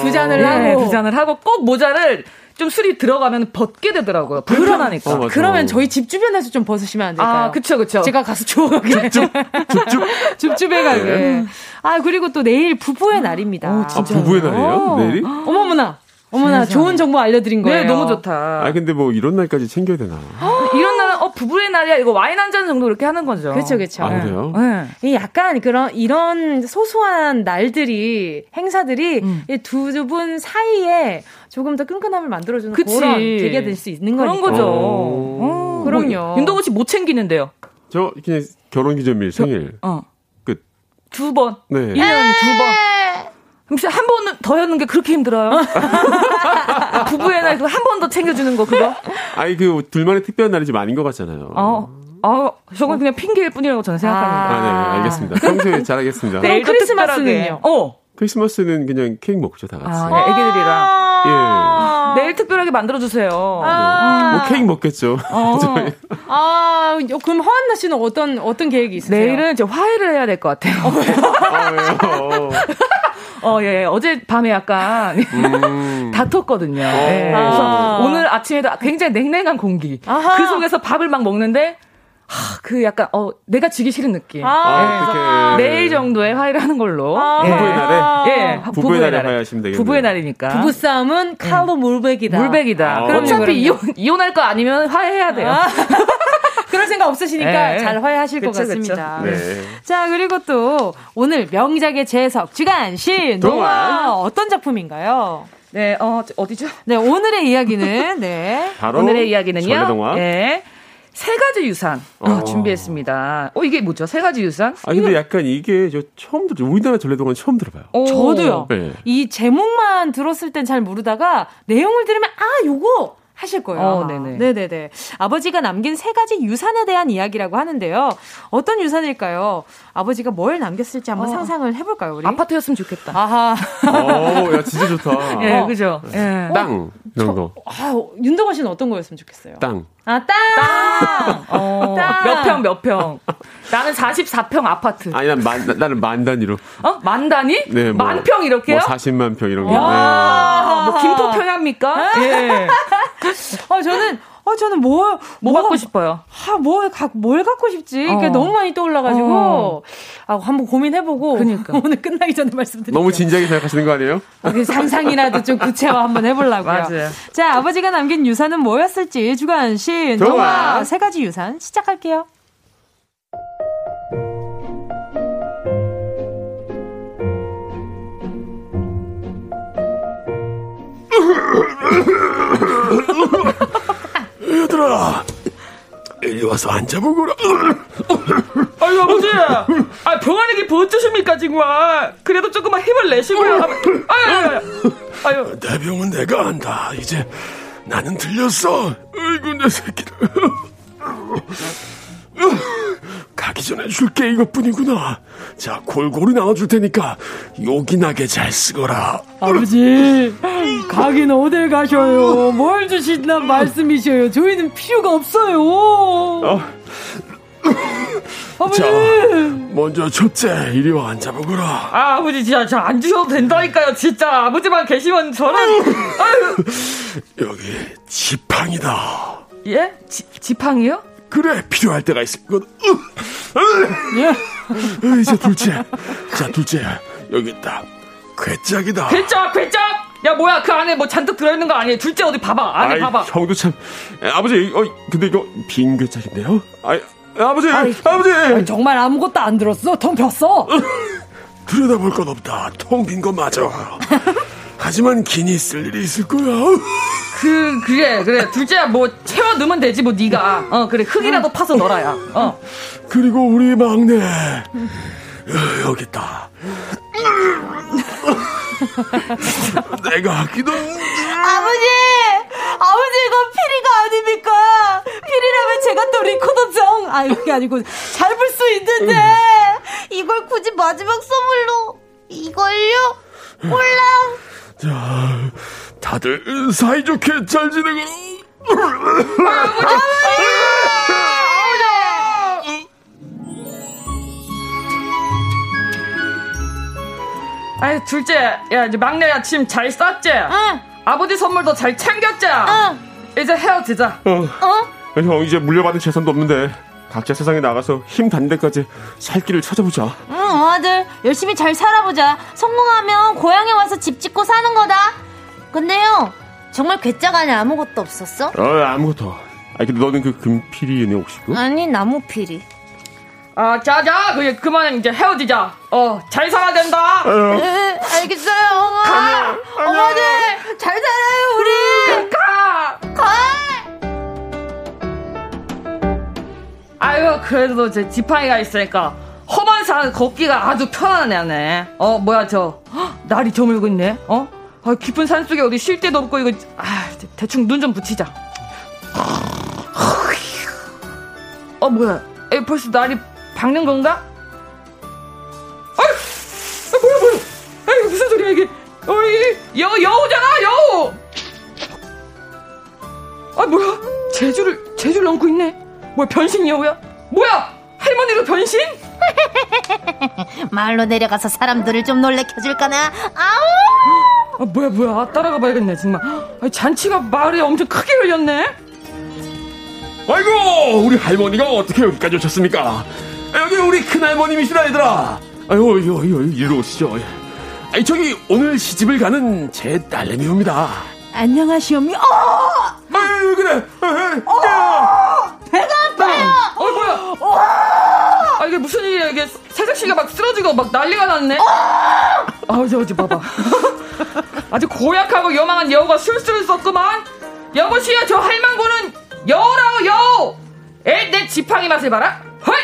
두 잔을 하고 두 잔을 하고 꼭 모자를 좀 술이 들어가면 벗게 되더라고요. 불편하니까. 그러면 저희 집 주변에서 좀 벗으시면 안 될까요? 아, 그쵸, 그쵸. 제가 가서 주워가게. 줍줍에 가게. 네. 아, 그리고 또 내일 부부의 날입니다. 오, 진짜. 아, 부부의 날이에요? 내일이? 어머나. 어머나, 좋은 정보 알려드린 거예요. 네, 너무 좋다. 아, 근데 뭐 이런 날까지 챙겨야 되나. 이런 날은, 부부의 날이야. 이거 와인 한 잔 정도 이렇게 하는 거죠. 그쵸, 그쵸. 아, 그래요? 네. 약간 이런 소소한 날들이, 행사들이 두 분 사이에 조금 더 끈끈함을 만들어주는 그치. 그런 계기가 될 수 있는 거니까. 그런 거죠. 그럼요. 윤동호 씨 못 챙기는데요. 저 그냥 결혼기념일, 생일. 끝. 두 번. 네. 1년 두 번. 한 번은 더 하는 게 그렇게 힘들어요? 부부의 날 한 번 더 챙겨주는 거 그거? 아니 둘만의 특별한 날이 좀 아닌 것 같잖아요. 저건 그냥 핑계일 뿐이라고 저는 생각합니다. 네, 알겠습니다. 평소에 잘하겠습니다. 네, 크리스마스는요? 크리스마스는 그냥 케이크 먹죠 다 같이. 애기들이랑. 예. 내일 특별하게 만들어주세요. 뭐 케이크 먹겠죠. 그럼 허한나 씨는 어떤 계획이 있으세요? 내일은 저 화해를 해야 될 것 같아요. 왜요? 어젯밤에 약간 다퉜거든요. 네. 그래서 오늘 아침에도 굉장히 냉랭한 공기. 아하. 그 속에서 밥을 막 먹는데 약간 내가 지기 싫은 느낌. 내일 정도에 화해를 하는 걸로. 부부의 날에? 예, 부부의 날에 화해하시면 되겠네요. 부부의 날이니까. 부부싸움은 칼로 물베기다. 그럼 어차피 이혼할 거 아니면 화해해야 돼요. 그럴 생각 없으시니까 잘 화해하실 것 같습니다. 네. 자, 그리고 또 오늘 명작의 재해석 주간 신동화 어떤 작품인가요? 네, 어디죠? 네, 오늘의 이야기는 바로 오늘의 이야기는요. 네. 세 가지 유산 준비했습니다. 이게 뭐죠? 세 가지 유산? 아 근데 약간 이게 저 처음 들어요. 우리나라 전래동화는 처음 들어봐요. 저도요. 네. 이 제목만 들었을 땐 잘 모르다가 내용을 들으면 요거 하실 거예요. 네네네. 아버지가 남긴 세 가지 유산에 대한 이야기라고 하는데요. 어떤 유산일까요? 아버지가 뭘 남겼을지 한번 상상을 해볼까요, 우리? 아파트였으면 좋겠다. 아하. 야, 진짜 좋다. 예, 그죠. 예. 땅. 이런 거. 윤덕원 씨는 어떤 거였으면 좋겠어요? 땅. 땅! 몇 평. 나는 44평 아파트. 아니, 나는 만 단위로. 만 단위? 네. 만 평 이렇게요? 40만 평 이런 게. 김포 평야입니까? 예. 저는 뭐 갖고 싶어요? 뭘 갖고 싶지? 그게 너무 많이 떠올라가지고. 한번 고민해보고. 그러니까. 오늘 끝나기 전에 말씀드릴게요. 너무 진지하게 생각하시는 거 아니에요? 상상이라도 좀 구체화 한번 해보려고요. 맞아요. 자, 아버지가 남긴 유산은 뭐였을지. 주간 신동화 세 가지 유산 시작할게요. 얘들아, 이리 와서 앉아보거라. 아유, 아버지. 병아리기 버텨십니까, 정말. 그래도 조금만 힘을 내시고요. 아유. 내 병은 내가 안다. 이제 나는 들렸어. 아이고, 내 새끼들. 가기 전에 줄게 이것뿐이구나. 자, 골고루 나눠줄 테니까 요긴하게 잘 쓰거라. 아버지, 가긴 어딜 가셔요. 뭘 주신단 말씀이셔요. 저희는 필요가 없어요. 자, 먼저 첫째 이리 와 앉아 보거라. 아, 아버지 진짜 저 앉으셔도 된다니까요. 진짜 아버지만 계시면 저랑. 여기 지팡이다. 예? 지팡이요? 그래, 필요할 때가 있었거든. 예? 이제 둘째. 자, 둘째 여기 있다. 괴짝이다. 괴짝. 야, 뭐야, 그 안에 뭐 잔뜩 들어있는 거 아니에요? 둘째 어디 봐봐. 안에 아이, 봐봐. 형도 참. 아버지, 근데 이거 빈 괴짝인데요? 아버지. 아니, 정말 아무것도 안 들었어? 텅 폈어? 들여다볼 건 없다. 텅 빈 거 맞아. 하지만 긴이 있을 일이 있을 거야. 그래. 둘째야, 뭐 채워 넣으면 되지, 뭐 네가. 그래, 흙이라도 파서 넣어라야. 그리고 우리 막내 여기 있다. 내가 아끼던 아버지 이건 피리가 아닙니까? 피리라면 제가 또 리코더 정 그게 아니고 잘 볼 수 있는데 이걸 굳이 마지막 선물로 이걸요? 꼴랑. 자, 다들 사이좋게 잘 지내고. 아버지. 아이, 둘째, 야, 이제 막내야, 짐 잘 쌌지? 응. 아버지 선물도 잘 챙겼지? 응. 이제 헤어지자. 형, 이제 물려받은 재산도 없는데, 각자 세상에 나가서 힘 닿는 데까지 살 길을 찾아보자. 응, 아들, 열심히 잘 살아보자. 성공하면 고향에 와서 집 짓고 사는 거다. 근데요, 정말 괴짝 안에 아무것도 없었어? 아무것도. 아니, 근데 너는 그 금피리였니, 혹시? 아니, 나무피리. 아, 자자, 그만 이제 헤어지자. 잘 살아야 된다. 알겠어요, 엄마. 어머니, 잘 살아요, 우리. 가. 아유, 그래도 제 지팡이가 있으니까 험한 산 걷기가 아주 편안하네. 뭐야 저? 헉, 날이 저물고 있네. 깊은 산 속에 어디 쉴 데도 없고 이거. 아, 대충 눈 좀 붙이자. 뭐야? 벌써 날이 박는 건가? 뭐야. 아이, 무슨 소리야, 이게. 이게 여우잖아, 여우! 아, 뭐야. 재주를 넘고 있네. 뭐야, 변신 여우야? 뭐야! 할머니도 변신? 마을로 내려가서 사람들을 좀 놀래켜줄까나? 아우! 아, 뭐야. 따라가 봐야겠네, 정말. 아, 잔치가 마을에 엄청 크게 열렸네? 아이고, 우리 할머니가 어떻게 여기까지 오셨습니까? 여기 우리 큰할머님이시라, 얘들아. 아유, 이리로 오시죠. 아이, 저기 오늘 시집을 가는 제 딸내미입니다. 안녕하시오미. 아유, 그래. 배가 아파요. 뭐야. 아, 이게 무슨 일이야. 이게 새색시가 막 쓰러지고 막 난리가 났네. 어제 봐봐. 아주 고약하고 요망한 여우가 술술 썼구만. 여보시여, 저 할망구는 여우라고, 여우! 에이, 내 지팡이 맛을 봐라! 헐!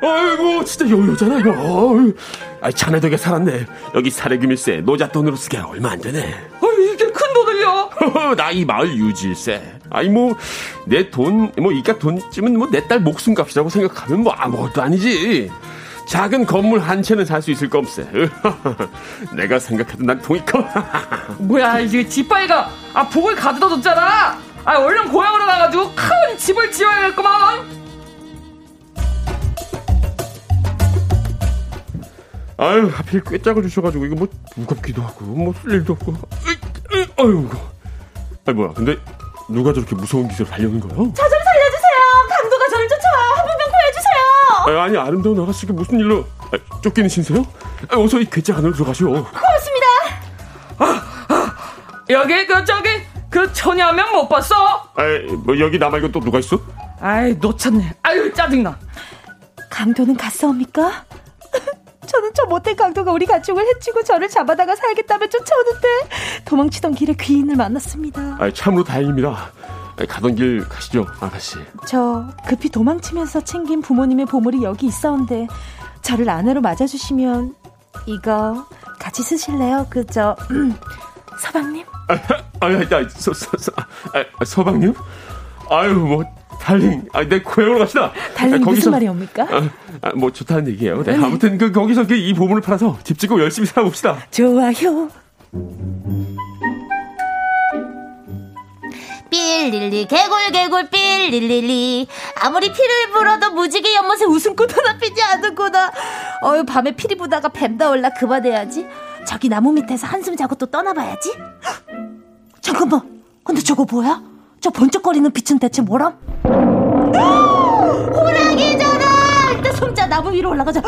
아이고, 진짜 여우잖아, 이거. 아이, 자네 덕에 살았네. 여기 사례금일세, 노잣돈으로 쓰게 얼마 안 되네. 아이, 이게 큰 돈을요? 나 이 마을 유지일세. 아이, 뭐, 내 돈, 뭐, 이깟 돈쯤은 뭐, 내 딸 목숨 값이라고 생각하면 뭐, 아무것도 아니지. 작은 건물 한 채는 살 수 있을 거 없어. 내가 생각해도 난 돈이 커. 뭐야, 이게 지팡이가 복을 가져다 줬잖아. 얼른 고향으로 가가지고 큰 집을 지어야겠구만. 아유, 하필 꿰짝을 주셔가지고 이거 뭐 무겁기도 하고 뭐 쓸 일도 없고. 아유, 아니 뭐야, 근데 누가 저렇게 무서운 기세로 달려오는 거야? 저 좀 살려주세요. 강도가 저를 쫓아와. 한 번만 구해주세요. 아니, 아름다운 아가씨가 무슨 일로 쫓기는 신세요? 어서 이 괴짝 안으로 들어가시오. 고맙습니다. 여기 그 처녀하면 못 봤어? 뭐 여기 나 말고 또 누가 있어? 아이, 놓쳤네. 아유, 짜증나. 강도는 갔사옵니까? 저는 저 못된 강도가 우리 가축을 해치고 저를 잡아다가 살겠다며 쫓아오는데 도망치던 길에 귀인을 만났습니다. 참으로 다행입니다. 가던 길 가시죠, 아가씨. 저 급히 도망치면서 챙긴 부모님의 보물이 여기 있어온데 저를 아내로 맞아주시면 이거 같이 쓰실래요? 그저 서방님? 서방님? 아유, 뭐 달링, 내 고향으로 갑시다. 달링, 거기서, 무슨 말이 옵니까? 뭐 좋다는 얘기예요. 네, 아무튼 거기서 이 보물을 팔아서 집 짓고 열심히 살아봅시다. 좋아요. 삘릴리 개굴개굴 삘릴릴리 아무리 피를 불어도 무지개 연못에 웃음꽃 하나 피지 않는구나. 어휴, 밤에 피리 부다가 뱀다 올라 그만해야지. 저기 나무 밑에서 한숨 자고 또 떠나봐야지. 잠깐만, 근데 저거 뭐야? 저 번쩍거리는 빛은 대체 뭐람? 호랑이잖아. 일단 숨자. 나무 위로 올라가자.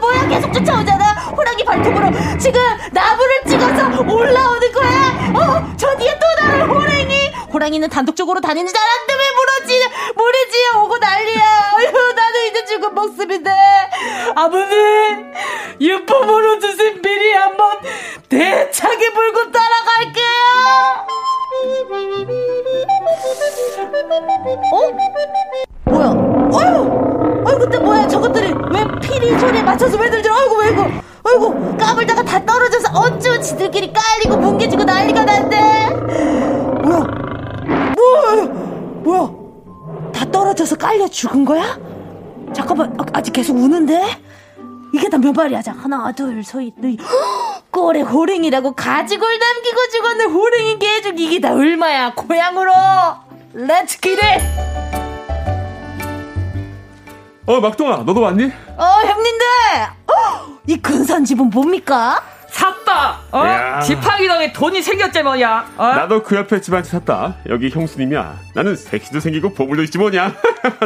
뭐야, 계속 쫓아오잖아. 호랑이 발톱으로 지금 나무를 찍어서 올라오는 거야. 저 뒤에 또 다른 호랑이. 호랑이는 단독적으로 다니는 사람 때문에 모래지에 오고 난리야. 어휴, 나는 이제 죽은 목숨인데. 아버님, 유품으로 주신 비리 한번 대차게 물고 따라갈게요. 뭐야? 어휴, 근데 뭐야? 저것들이 왜 피리 소리에 맞춰서 왜 들지? 어이구, 까불다가 다 떨어져서 어쭈 지들끼리 깔리고 뭉개지고 난리가 난데. 뭐야? 다 떨어져서 깔려 죽은 거야? 잠깐만, 아직 계속 우는데? 이게 다 몇 마리야? 자, 하나, 둘, 셋, 넷. 꼴에 호랭이라고 가지골 남기고 죽었네. 호랭이 개죽. 이게 다 얼마야? 고향으로 렛츠 기릿. 막동아, 너도 왔니? 형님들, 이 근사한 집은 뭡니까? 샀다. 지팡이덩에 돈이 생겼지 뭐야. 나도 그 옆에 집한채 샀다. 여기 형수님이야. 나는 새끼도 생기고 보물도 있지 뭐냐.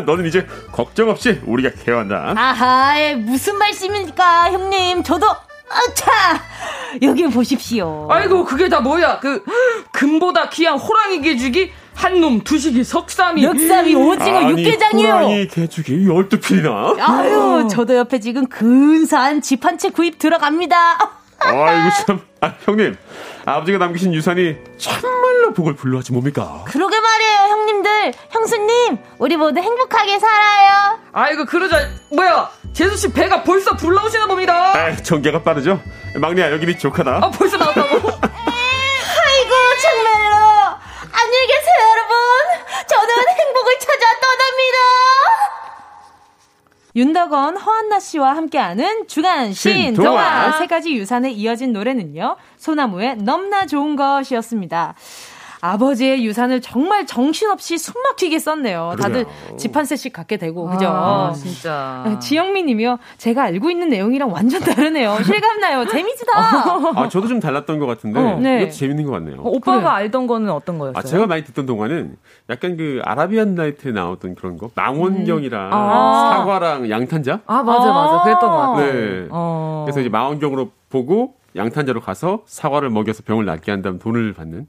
너는 이제 걱정 없이 우리가 케어한다. 아하, 무슨 말씀입니까 형님. 저도 아차, 여기 보십시오. 아이고, 그게 다 뭐야. 그 금보다 귀한 호랑이 개죽이 한놈, 두식이, 석삼이, 늑삼이, 오징어, 아니, 육개장이요. 호랑이 개죽이 12필이나. 아유, 저도 옆에 지금 근사한 집 한 채 구입 들어갑니다. 아이고 참. 형님, 아버지가 남기신 유산이 참말로 복을 불러하지 뭡니까. 그러게 말이에요 형님들. 형수님, 우리 모두 행복하게 살아요. 아이고, 그러자. 뭐야, 재수씨 배가 벌써 불러오시나 봅니다. 전개가 빠르죠. 막내야, 여기 네 조카다. 벌써 나왔다고. 아이고 정말로. 안녕히 계세요 여러분. 저는 행복을 찾아 떠납니다. 윤덕원, 허한나 씨와 함께하는 주간 신동화. 세 가지 유산에 이어진 노래는요, 소나무의 넘나 좋은 것이었습니다. 아버지의 유산을 정말 정신없이 숨막히게 썼네요. 다들 집 한 셋씩 갖게 되고, 그죠? 진짜. 지영민님이요. 제가 알고 있는 내용이랑 완전 다르네요. 실감나요. 재미지다. 저도 좀 달랐던 것 같은데 네. 이것도 재밌는 것 같네요. 오빠가 그래. 알던 거는 어떤 거였어요? 제가 많이 듣던 동안은 약간 그 아라비안 나이트에 나왔던 그런 거, 망원경이랑 사과랑 양탄자. 맞아. 그랬던 것 같아요. 네. 그래서 이제 망원경으로 보고. 양탄자로 가서 사과를 먹여서 병을 낫게 한 다음 돈을 받는.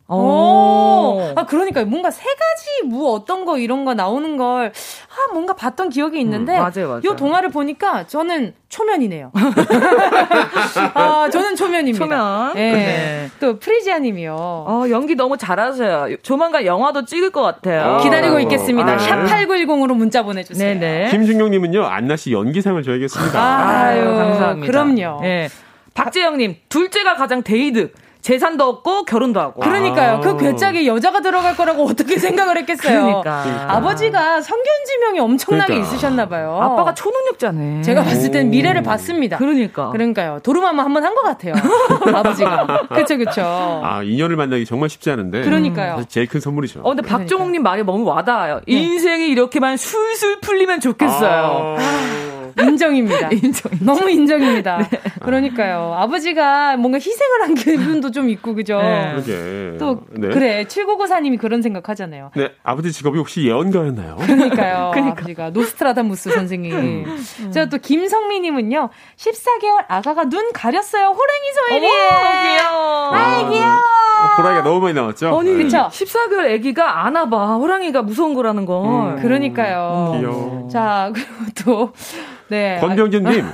그러니까 뭔가 세 가지 무 어떤 거 이런 거 나오는 걸 뭔가 봤던 기억이 있는데 맞아요. 이 동화를 보니까 저는 초면이네요. 저는 초면입니다. 초면. 네. 또 프리지아님이요. 연기 너무 잘하세요. 조만간 영화도 찍을 것 같아요. 기다리고 있겠습니다. #8910으로 문자 보내주세요. 네네. 김준경님은요, 안나 씨 연기상을 줘야겠습니다. 아유, 감사합니다. 그럼요. 네. 박재영님, 둘째가 가장 대이득. 재산도 없고 결혼도 하고. 그러니까요. 그 괴짝에 여자가 들어갈 거라고 어떻게 생각을 했겠어요. 그러니까. 아버지가 성견지명이 엄청나게 있으셨나 봐요. 아빠가 초능력자네. 제가 봤을 땐 미래를 봤습니다. 그러니까요. 도루마마 한번 한 것 같아요. 아버지가. 그쵸. 인연을 만나기 정말 쉽지 않은데. 그러니까요. 제일 큰 선물이죠. 근데 박종욱님 말이 너무 와닿아요. 네. 인생이 이렇게만 술술 풀리면 좋겠어요. 인정입니다. 너무 인정입니다. 네. 그러니까요. 아버지가 뭔가 희생을 한 기분도 좀 있고, 그죠? 네. 또, 네. 그래. 7994님이 그런 생각 하잖아요. 네. 아버지 직업이 혹시 예언가였나요? 그러니까요. 아버지가 노스트라다무스 선생님. 제가 또 김성미님은요, 14개월 아가가 눈 가렸어요. 호랑이 소일이에요. 귀여워. 귀여워. 호랑이가 너무 많이 나왔죠? 아니, 그쵸? 14개월 아기가 아나 봐. 호랑이가 무서운 거라는 건. 그러니까요. 귀여워. 자, 그리고 또. 네. 권병준님,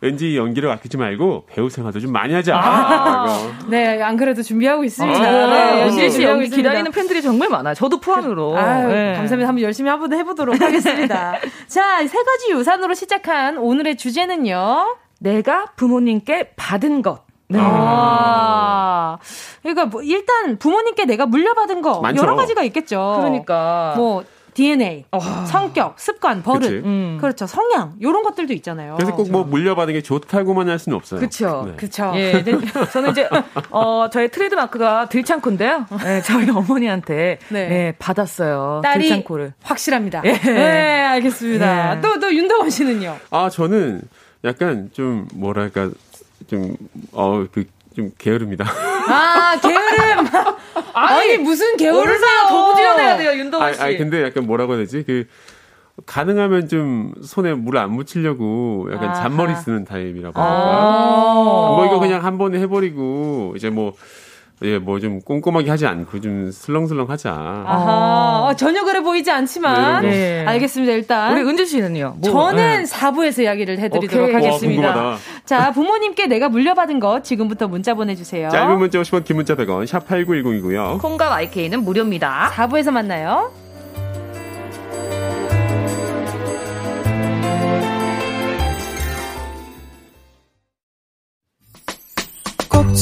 왠지 연기를 아끼지 말고 배우 생활도 좀 많이 하자. 네, 안 그래도 준비하고 있습니다. 열심히 연기 기다리는 팬들이 정말 많아요. 저도 포함으로. 감사합니다. 한번 열심히 한번 해보도록 하겠습니다. 자, 세 가지 유산으로 시작한 오늘의 주제는요, 내가 부모님께 받은 것. 네. 그러니까 뭐 일단 부모님께 내가 물려받은 거 많죠. 여러 가지가 있겠죠. 그러니까. 뭐. DNA, 성격, 습관, 버릇, 그렇죠, 성향 이런 것들도 있잖아요. 그래서 꼭 뭐 물려받은 게 좋다고만 할 수는 없어요. 그렇죠, 네. 그렇죠. 예, 저는 이제 저의 트레이드마크가 들창코인데요. 네, 저희 어머니한테 네. 네, 받았어요. 딸이 들창코를. 확실합니다. 예, 네, 알겠습니다. 또 윤덕원 씨는요? 아, 저는 약간 좀 뭐랄까 좀 게으릅니다. 아, 게으름. 아니 무슨 게으름을 도부지연해야 돼요, 윤동원 씨. 아, 근데 약간 뭐라고 해야 되지? 그 가능하면 좀 손에 물 안 묻히려고 약간 잔머리 쓰는 타입이라고 할까. 뭐 이거 그냥 한 번에 해버리고 이제 뭐. 예, 뭐 좀 꼼꼼하게 하지 않고 좀 슬렁슬렁 하자. 아하, 전혀 그래 보이지 않지만. 네, 알겠습니다. 일단 우리 은주 씨는요? 뭐. 저는 4부에서 이야기를 해드리도록 하겠습니다. 궁금하다. 자, 부모님께 내가 물려받은 것 지금부터 문자 보내주세요. 짧은 문자 50원, 긴 문자 100원, 샵8910이고요. 콩과 YK는 무료입니다. 4부에서 만나요.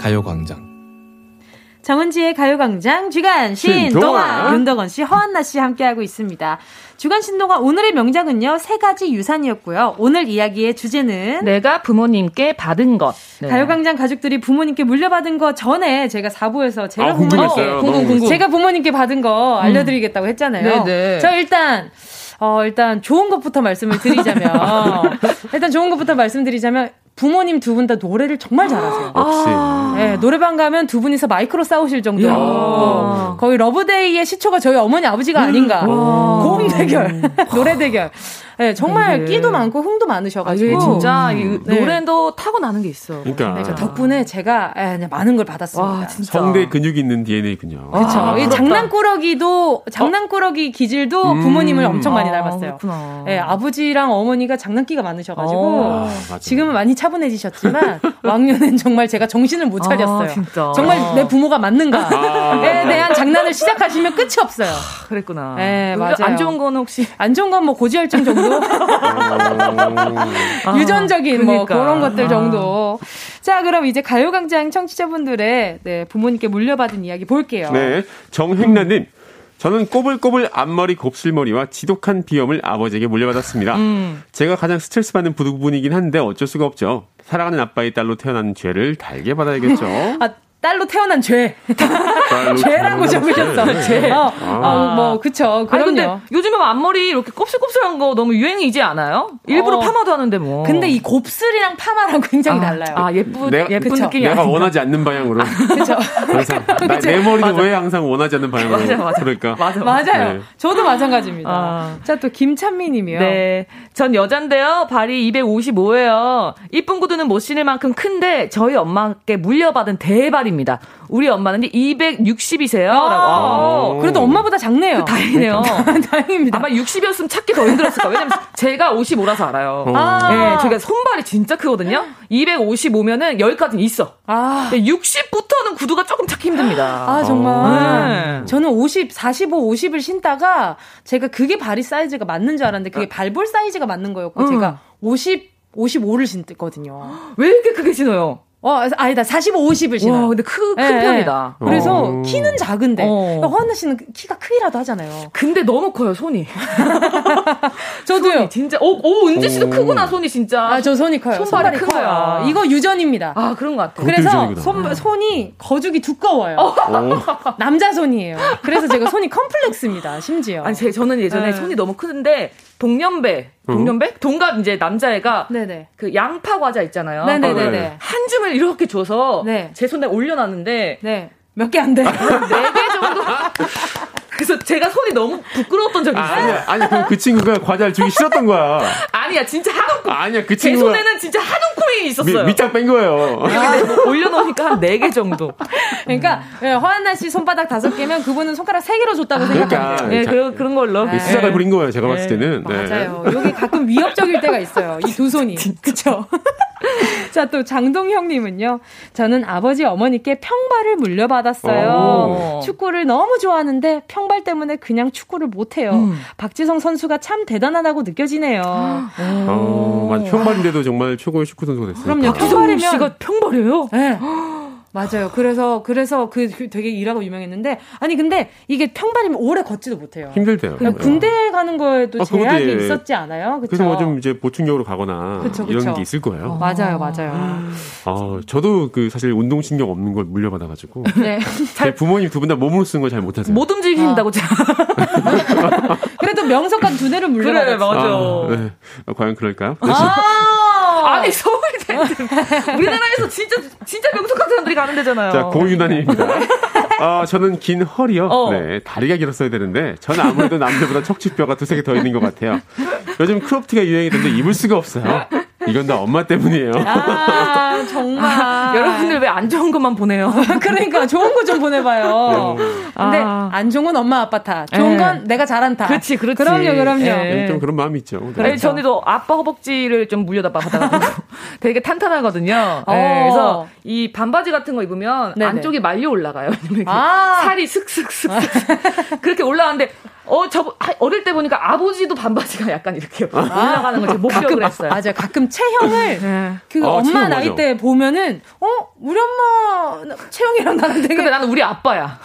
가요광장. 정은지의 가요광장 주간 신동아 윤덕원 씨, 허한나 씨 함께하고 있습니다. 주간 신동아 오늘의 명작은요, 세 가지 유산이었고요. 오늘 이야기의 주제는 내가 부모님께 받은 것. 네. 가요광장 가족들이 부모님께 물려받은 거 전에 제가 4부에서 제가 부모님께 받은 거 알려드리겠다고 했잖아요. 네네. 저 일단 좋은 것부터 말씀을 드리자면 부모님 두 분 다 노래를 정말 잘하세요. 역시. 네, 노래방 가면 두 분이서 마이크로 싸우실 정도로 거의 러브데이의 시초가 저희 어머니 아버지가 아닌가. 고음 대결, 노래 대결. 네, 정말 끼도 많고 흥도 많으셔가지고. 진짜 노래도 타고나는 게 있어. 그러니까. 덕분에 제가 많은 걸 받았습니다. 와, 진짜. 성대 근육이 있는 DNA군요. 그렇죠. 이 장난꾸러기 기질도 부모님을 엄청 많이 닮았어요. 네, 아버지랑 어머니가 장난기가 많으셔가지고 지금은 많이 차분해지셨지만 왕년엔 정말 제가 정신을 못 차렸어요. 정말 내 부모가 맞는가에 대한 장난을 시작하시면 끝이 없어요. 그랬구나. 네, 맞아요. 안 좋은 건 뭐 고지혈증 정도. 유전적인 뭐 그런 것들 정도. 자, 그럼 이제 가요광장 청취자분들의 부모님께 물려받은 이야기 볼게요. 네, 정행란님. 저는 꼬불꼬불 앞머리 곱슬머리와 지독한 비염을 아버지에게 물려받았습니다. 제가 가장 스트레스 받는 부분이긴 한데 어쩔 수가 없죠. 사랑하는 아빠의 딸로 태어난 죄를 달게 받아야겠죠. 딸로 태어난 죄. 죄라고 적으셨어. 죄. 그쵸. 그럼요. 아니, 근데 요즘에 앞머리 이렇게 곱슬곱슬한 거 너무 유행이지 않아요? 일부러 파마도 하는데 뭐. 근데 이 곱슬이랑 파마랑 굉장히 달라요. 예쁜 느낌이 내가 아닌가? 원하지 않는 방향으로. 그쵸. 항상. 내 머리는 맞아. 왜 항상 원하지 않는 방향으로. 맞아. 그럴까? 맞아. 맞아요. 네. 저도 마찬가지입니다. 자, 또 김찬미 님이요. 네. 전 여잔데요. 발이 255예요. 이쁜 구두는 못 신을 만큼 큰데 저희 엄마께 물려받은 대발이 입니다. 우리 엄마는 260이세요. 그래도 엄마보다 작네요. 다행이네요. 다행입니다. 아마 60이었으면 찾기 더 힘들었을 거예요. 왜냐면 제가 55라서 알아요. 네, 제가 손발이 진짜 크거든요. 255면은 여기까지는 있어. 60부터는 구두가 조금 찾기 힘듭니다. 아, 정말. 네. 저는 50, 45, 50을 신다가 제가 그게 발이 사이즈가 맞는 줄 알았는데 그게 발볼 사이즈가 맞는 거였고 제가 50, 55를 신거든요. 왜 이렇게 크게 신어요? 아니다. 45, 50을 신어요. 근데 큰 편이다. 그래서 키는 작은데. 허한나 씨는 키가 크기라도 하잖아요. 근데 너무 커요, 손이. 저도요. 손이 진짜. 은지 씨도 크구나, 손이 진짜. 저 손이 커요. 손발이 커요. 이거 유전입니다. 그런 것 같아요. 그래서 손이 거죽이 두꺼워요. 남자 손이에요. 그래서 제가 손이 컴플렉스입니다, 심지어. 저는 예전에 손이 너무 큰데, 동년배? 동갑 이제 남자애가 네네. 그 양파 과자 있잖아요. 네네네. 한 줌을 이렇게 줘서 네. 제 손에 올려놨는데 네. 몇 개 안 돼. 4개 정도. 그래서 제가 손이 너무 부끄러웠던 적이 있어요. 아니야. 그럼 그 친구가 과자를 주기 싫었던 거야. 아니야. 진짜 한 움큼. 제 손에는 진짜 한 움큼 털이 있었어요. 밑장 뺀 거예요. 뭐 올려놓으니까 한 4개 정도. 그러니까 예, 허한나 씨 손바닥 5개면 그분은 손가락 3개로 줬다고 생각합니다. 예, 그런 걸로. 예, 수작을 부린 거예요. 제가 봤을 때는. 네. 맞아요. 여기 가끔 위협적일 때가 있어요. 이 두 손이. 그렇죠. 자, 또 장동형님은요. 저는 아버지 어머니께 평발을 물려받았어요. 오. 축구를 너무 좋아하는데 평발 때문에 그냥 축구를 못해요. 박지성 선수가 참 대단하다고 느껴지네요. 어, 맞아. 평발인데도 정말 최고의 축구 선수가 됐어요. 그럼요. 박지성 씨가 평발이에요? 네. 맞아요. 그래서 그 되게 일하고 유명했는데, 아니 근데 이게 평발이면 오래 걷지도 못해요. 힘들대요. 그러니까 군대 가는 거에도 제약이 있었지 않아요? 그쵸? 그래서 뭐 좀 이제 보충력으로 가거나 그쵸. 이런 게 있을 거예요. 맞아요, 맞아요. 아, 저도 그 사실 운동 신경 없는 걸 물려받아가지고, 네. 제 부모님 두 분 다 몸으로 쓰는 걸 잘 못하세요. 못 움직인다고. 아. 그래도 명석한 두뇌를 물려받았어요. 그래, 맞아. 아, 네. 아, 과연 그럴까요? 아니 서울대 우리나라에서 진짜 명석한 사람들이 가는 데잖아요. 자, 고유난입니다. 저는 긴 허리요. 네, 다리가 길었어야 되는데 저는 아무래도 남들보다 척추뼈가 2-3개 더 있는 것 같아요. 요즘 크롭티가 유행이던데 입을 수가 없어요. 이건 다 엄마 때문이에요. 아, 정말. 아, 여러분들 왜 안 좋은 것만 보내요? 그러니까 좋은 거 좀 보내봐요. 근데 안 좋은 건 엄마 아빠 탓. 좋은 건 내가 잘한 탓. 그렇지, 그렇지. 그럼요. 좀 그런 마음이 있죠. 그렇죠. 저도 아빠 허벅지를 좀 물려다봐가지고 되게 탄탄하거든요. 그래서 이 반바지 같은 거 입으면 네네. 안쪽이 말려 올라가요. 살이 슥슥. 그렇게 올라가는데 어릴 때 보니까 아버지도 반바지가 약간 이렇게 올라가는 걸 못 기억을 했어요. 맞아요. 가끔 체형을 그 엄마 나이 때 보면은 우리 엄마 체형이랑 나는 되게. 근데 나는 우리 아빠야.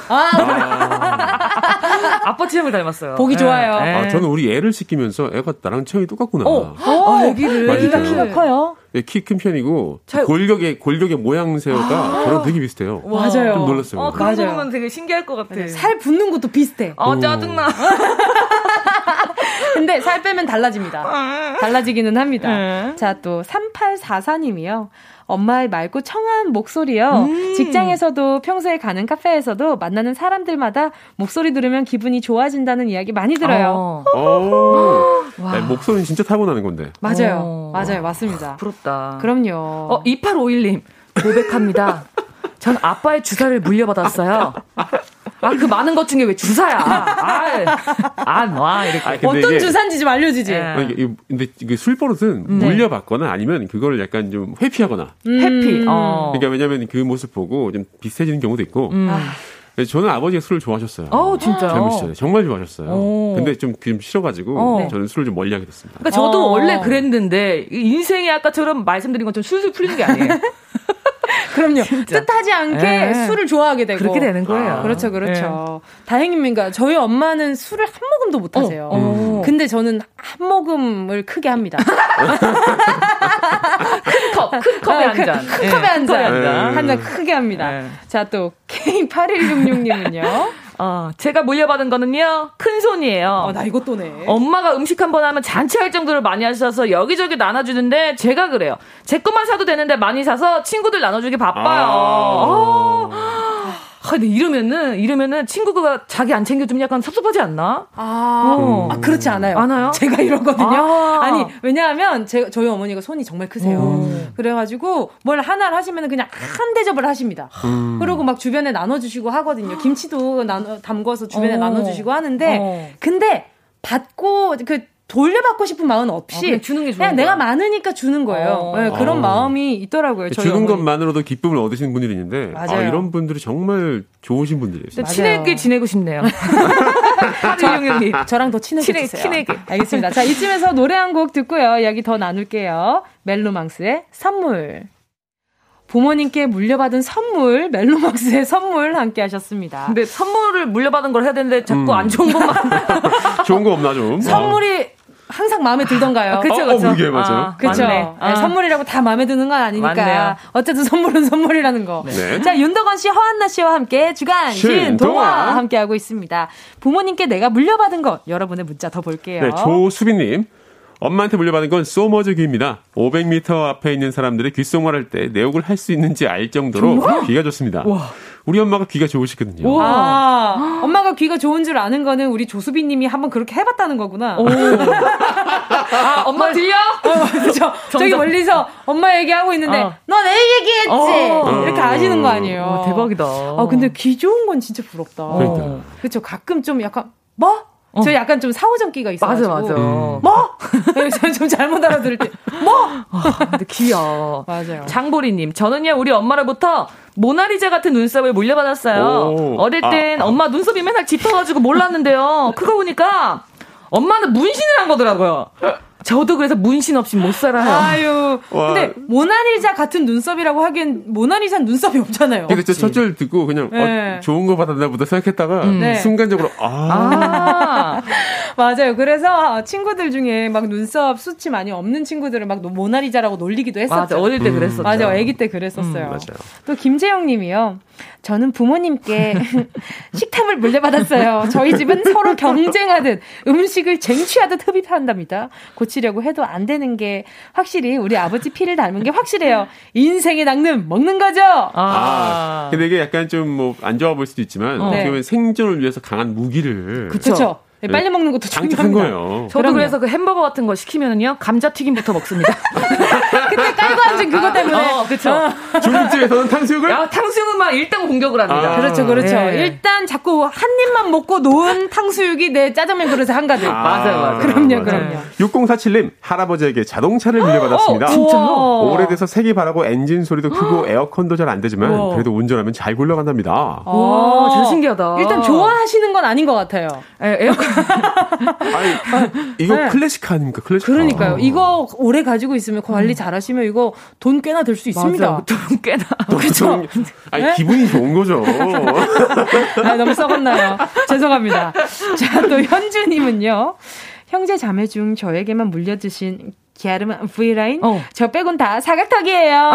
아빠 체형을 닮았어요. 보기 좋아요. 저는 우리 애를 시키면서 애가 나랑 체형이 똑같구나. 애기가 키가 커요. 네, 키 큰 편이고 골격의 모양새가 저랑 되게 비슷해요. 맞아요. 좀 놀랐어요. 그런 거 보면 되게 신기할 것 같아. 네. 살 붙는 것도 비슷해. 짜증나. 근데 살 빼면 달라집니다. 달라지기는 합니다. 자, 또 3844님이요. 엄마의 맑고 청한 목소리요. 직장에서도 평소에 가는 카페에서도 만나는 사람들마다 목소리 들으면 기분이 좋아진다는 이야기 많이 들어요. 네, 목소리는 진짜 타고나는 건데. 맞아요. 맞습니다. 부럽다. 그럼요. 2851님 고백합니다. 전 아빠의 주사를 물려받았어요. 그 많은 것 중에 왜 주사야? 이렇게. 어떤 주사인지 좀 알려주지. 근데 이게 술버릇은 물려받거나 아니면 그걸 약간 좀 회피하거나. 그러니까 왜냐면 그 모습 보고 좀 비슷해지는 경우도 있고. 저는 아버지가 술을 좋아하셨어요. 진짜요? 젊은 시절에 정말 좋아하셨어요. 근데 좀 싫어가지고 저는 술을 좀 멀리하게 됐습니다. 그러니까 저도 원래 그랬는데 인생이 아까처럼 말씀드린 것처럼 술술 풀리는 게 아니에요. 그럼요. 진짜. 뜻하지 않게 술을 좋아하게 되고. 그렇게 되는 거예요. 그렇죠. 다행입니다. 저희 엄마는 술을 한 모금도 못 하세요. 근데 저는 한 모금을 크게 합니다. 큰 컵에 한 잔. 큰 컵에 한 잔. 한 잔 크게 합니다. 자, 또 K8166님은요. 제가 물려받은 거는요, 큰 손이에요. 나 이것도네. 엄마가 음식 한번 하면 잔치할 정도로 많이 하셔서 여기저기 나눠주는데 제가 그래요. 제 것만 사도 되는데 많이 사서 친구들 나눠주기 바빠요. 근데 이러면은 친구가 자기 안 챙겨주면 약간 섭섭하지 않나? 그렇지 않아요. 제가 이러거든요. 아니, 왜냐하면 저희 어머니가 손이 정말 크세요. 그래가지고 뭘 하나를 하시면 그냥 한 대접을 하십니다. 그리고 막 주변에 나눠주시고 하거든요. 김치도 담궈서 주변에 나눠주시고 하는데 근데 받고 돌려받고 싶은 마음은 없이 그냥 주는 게 좋은 거예요. 내가 많으니까 주는 거예요. 그런 마음이 있더라고요. 저희 주는 것만으로도 기쁨을 얻으시는 분들이 있는데 이런 분들이 정말 좋으신 분들이에요. 친하게 지내고 싶네요. 저랑 더 친해지세요. 알겠습니다. 자, 이쯤에서 노래 한 곡 듣고요. 이야기 더 나눌게요. 멜로망스의 선물. 부모님께 물려받은 선물, 멜로망스의 선물 함께 하셨습니다. 근데 선물을 물려받은 걸 해야 되는데 자꾸 안 좋은 것만. 좋은 거 없나 좀. 선물이 항상 마음에 들던가요? 그쵸. 그게 맞아요. 그쵸. 네, 선물이라고 다 마음에 드는 건 아니니까. 맞네요. 어쨌든 선물은 선물이라는 거. 네. 자, 윤덕원 씨, 허한나 씨와 함께 주간 신동화 함께하고 있습니다. 부모님께 내가 물려받은 것, 여러분의 문자 더 볼게요. 네, 조수빈님. 엄마한테 물려받은 건 소머즈 귀입니다. 500m 앞에 있는 사람들의 귓속말할 때 내 욕을 할 수 있는지 알 정도로 귀가 좋습니다. 우리 엄마가 귀가 좋으시거든요. 아, 엄마가 귀가 좋은 줄 아는 거는 우리 조수빈님이 한번 그렇게 해봤다는 거구나. 오. 아, 엄마 들려? 저기 멀리서 엄마 얘기하고 있는데 넌 애 얘기했지? 이렇게 아시는 거 아니에요. 대박이다. 아, 근데 귀 좋은 건 진짜 부럽다. 그렇죠. 가끔 좀 약간 뭐? 저 약간 좀 사후전기가 있어가지고. 맞아, 맞아. 뭐? 저는 좀 잘못 알아들을 때 뭐? 아, 근데 귀여워. 맞아요. 장보리님, 저는요 우리 엄마로부터 모나리자 같은 눈썹을 물려받았어요. 오. 어릴 땐 엄마 눈썹이 맨날 짙어가지고 몰랐는데요. 크고 보니까 엄마는 문신을 한 거더라고요. 저도 그래서 문신 없이 못 살아요. 아유. 와. 근데 모나리자 같은 눈썹이라고 하기엔 모나리자 눈썹이 없잖아요. 근데 저 첫 줄 듣고 그냥 네. 좋은 거 받았나 보다 생각했다가 순간적으로 맞아요. 그래서 친구들 중에 막 눈썹 수치 많이 없는 친구들을 막 모나리자라고 놀리기도 했었죠. 맞아. 어릴 때 그랬었죠. 맞아. 아기 때 그랬었어요. 맞아요. 또 김재영 님이요. 저는 부모님께 식탐을 물려받았어요. 저희 집은 서로 경쟁하듯 음식을 쟁취하듯 흡입한답니다. 고치려고 해도 안 되는 게 확실히 우리 아버지 피를 닮은 게 확실해요. 인생의 낭는 먹는 거죠. 근데 이게 약간 좀 뭐 안 좋아 보일 수도 있지만 어떻게 보면 생존을 위해서 강한 무기를 그렇죠. 네, 빨리 먹는 것도 중요한 거예요. 저도 그래서 그 햄버거 같은 거 시키면은요 감자튀김부터 먹습니다. 그때 깔고 앉은 그거 때문에. 그렇죠. 중국집에서는 탕수육을. 야, 탕수육은 막 일단 공격을 합니다. 그렇죠, 그렇죠. 네. 일단 자꾸 한 입만 먹고 놓은 탕수육이 내 짜장면 그릇에 한가득. 맞아요, 맞아요. 그럼요, 맞아요. 그럼요. 6047님 할아버지에게 자동차를 빌려받았습니다. 진짜요? 오래돼서 색이 바라고 엔진 소리도 크고 에어컨도 잘 안 되지만 그래도 운전하면 잘 굴러간답니다. 와, 진짜 신기하다. 일단 좋아하시는 건 아닌 것 같아요. 에어컨. 아니, 이거 클래식카 아닙니까? 클래식카. 그러니까요. 이거 오래 가지고 있으면 관리 잘하시면 이거 돈 꽤나 들 수 있습니다. 돈 꽤나. 그렇죠. 아니 네? 기분이 좋은 거죠. 아, 너무 썩었나요? 죄송합니다. 자, 또 현주님은요. 형제 자매 중 저에게만 물려드신 기아르마 V라인. 저 빼곤 다 사각턱이에요.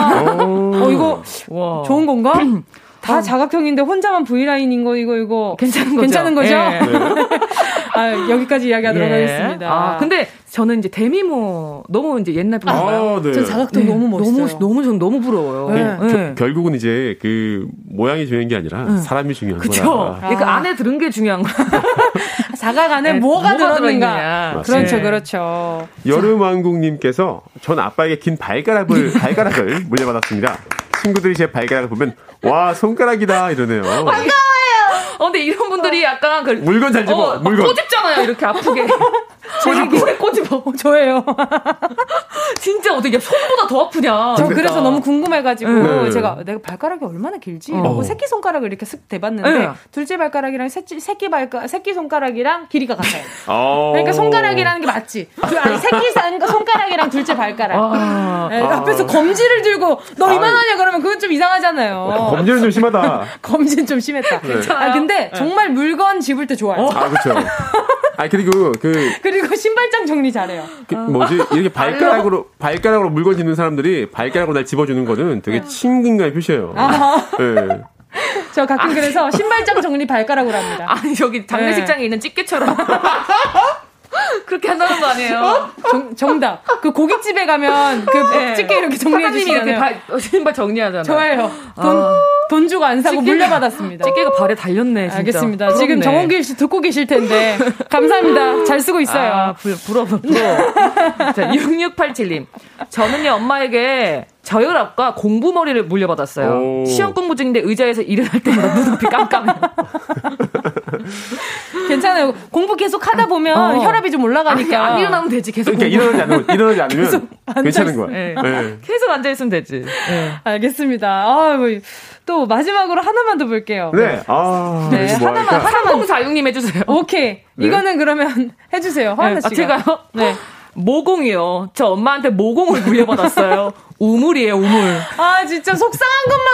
이거 와. 좋은 건가? 다 자각형인데 혼자만 V라인인 거 이거 괜찮은 거죠? 예. 아, 여기까지 이야기하도록 하겠습니다. 아, 근데 저는 이제 데미모 너무 이제 옛날 분인가요? 아, 네. 저 자각형 너무 멋있어요. 저는 너무 부러워요. 네. 결국은 이제 그 모양이 중요한 게 아니라 사람이 중요한 거라. 그렇죠. 그 안에 들은 게 중요한 거야. 자각 안에 뭐가 들었는가. 그렇죠, 그렇죠. 여름왕국님께서 전 아빠에게 긴 발가락을 물려받았습니다. 친구들이 제 발가락을 보면 와 손가락이다 이러네요. 반가워요. 근데 이런 분들이 약간 그 물건 잘 집어. 물건 꼬집잖아요. 이렇게 아프게. 꼬집고. 꼬집어. 저예요. 진짜 어떻게 손보다 더 아프냐. 저 그래서 너무 궁금해가지고 내가 발가락이 얼마나 길지? 새끼 손가락을 이렇게 슥 대봤는데 둘째 발가락이랑 새끼 손가락이랑 길이가 같아요. 그러니까 손가락이라는 게 맞지. 손가락이랑 둘째 발가락. 앞에서 검지를 들고 너 이만하냐 그러면 그건 좀 이상하잖아요. 검지는 좀 심하다. 검지는 좀 심했다. 괜찮아요. 근데 정말 물건 집을 때 좋아요. 아, 그렇죠. 아, 그리고 신발장 정리 잘해요. 이렇게 발가락으로 물건 집는 사람들이 발가락으로 날 집어주는 거는 되게 친근감의 표시예요. 네. 저 가끔 그래서 신발장 정리 발가락으로 합니다. 아니, 저기 장례식장에 있는 찌개처럼. 그렇게 한다는 거 아니에요? 정답. 그 고깃집에 가면 그 찌개 이렇게 정리해주시잖아요. 신발 정리하잖아요. 좋아요. 돈 주고 안 사고 물려받았습니다. 찌개가 발에 달렸네. 진짜. 알겠습니다. 부럽네. 지금 정원길 씨 듣고 계실 텐데 감사합니다. 잘 쓰고 있어요. 부러워. 6687님. 저는요 엄마에게 저혈압과 공부머리를 물려받았어요. 시험 공부 중인데 의자에서 일어날 때마다 눈빛이 깜깜해요. 괜찮아요. 공부 계속 하다 보면 혈압이 좀 올라가니까 안 일어나면 되지. 계속 그러니까 일어나지 않으면 괜찮은 거야. 네. 계속 앉아 있으면 되지. 네. 알겠습니다. 또 마지막으로 하나만 더 볼게요. 네. 하나만. 3046님 해주세요. 오케이. 네. 이거는 그러면 해주세요. 허한나 씨. 제가요? 네. 모공이요. 저 엄마한테 모공을 물려받았어요. 우물이에요, 우물. 아, 진짜 속상한 것만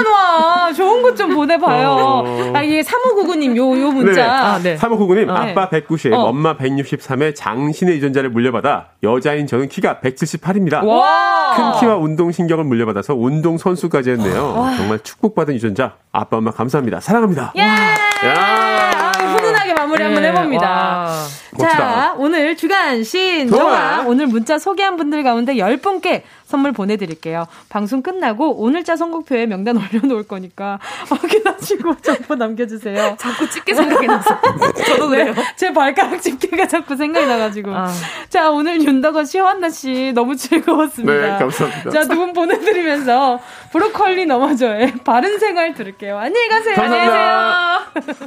와. 좋은 것 좀 보내봐요. 아, 이게 3599님, 요 문자. 네. 아, 네. 3599님, 아빠 190, 엄마 163에 장신의 유전자를 물려받아 여자인 저는 키가 178입니다. 와. 큰 키와 운동신경을 물려받아서 운동선수까지 했네요. 와. 정말 축복받은 유전자, 아빠, 엄마 감사합니다. 사랑합니다. 예! 야. 훈훈하게 마무리. 노래 한번 해봅니다. 자, 멋지다. 오늘 주간 신동아 오늘 문자 소개한 분들 가운데 10분께 선물 보내드릴게요. 방송 끝나고 오늘자 선곡표에 명단 올려놓을 거니까 확인하시고 정보 남겨주세요. 자꾸 집게 생각이 났어요. 저도 그래요. 네, 제 발가락 집게가 자꾸 생각이 나가지고. 아. 자, 오늘 윤덕원 씨, 허한나 씨 너무 즐거웠습니다. 네, 감사합니다. 자, 두 분 보내드리면서 브로콜리 넘어져의 바른 생활 들을게요. 안녕히 가세요. 감사합니다. 안녕히 계세요.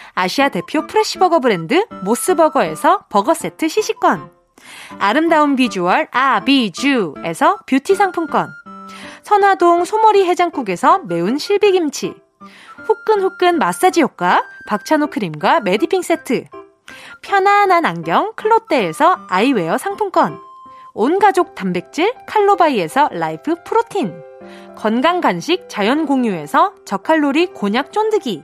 아시아 대표 프레시버거 브랜드 모스버거에서 버거세트 시식권, 아름다운 비주얼 아비주에서 뷰티 상품권, 선화동 소머리 해장국에서 매운 실비김치, 후끈후끈 마사지 효과 박찬호 크림과 메디핑 세트, 편안한 안경 클로떼에서 아이웨어 상품권, 온가족 단백질 칼로바이에서 라이프 프로틴, 건강간식 자연공유에서 저칼로리 곤약 쫀득이,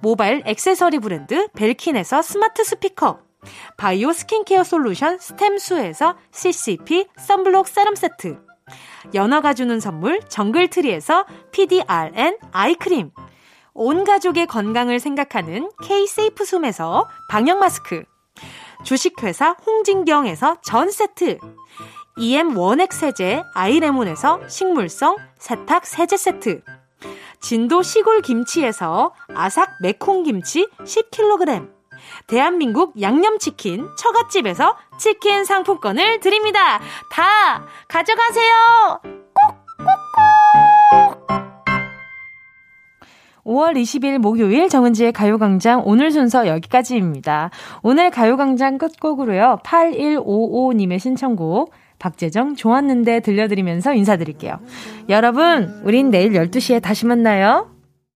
모바일 액세서리 브랜드 벨킨에서 스마트 스피커, 바이오 스킨케어 솔루션 스템수에서 CCP 선블록 세럼 세트, 연어가 주는 선물 정글트리에서 PDRN 아이크림, 온 가족의 건강을 생각하는 K-세이프 숨에서 방역마스크, 주식회사 홍진경에서 전세트, EM 원액세제 아이레몬에서 식물성 세탁 세제 세트, 진도 시골 김치에서 아삭 매콤 김치 10kg, 대한민국 양념치킨 처갓집에서 치킨 상품권을 드립니다. 다 가져가세요. 꼭꼭꼭. 5월 20일 목요일 정은지의 가요광장 오늘 순서 여기까지입니다. 오늘 가요광장 끝곡으로요 8155님의 신청곡 박재정 좋았는데 들려드리면서 인사드릴게요. 여러분, 우린 내일 12시에 다시 만나요.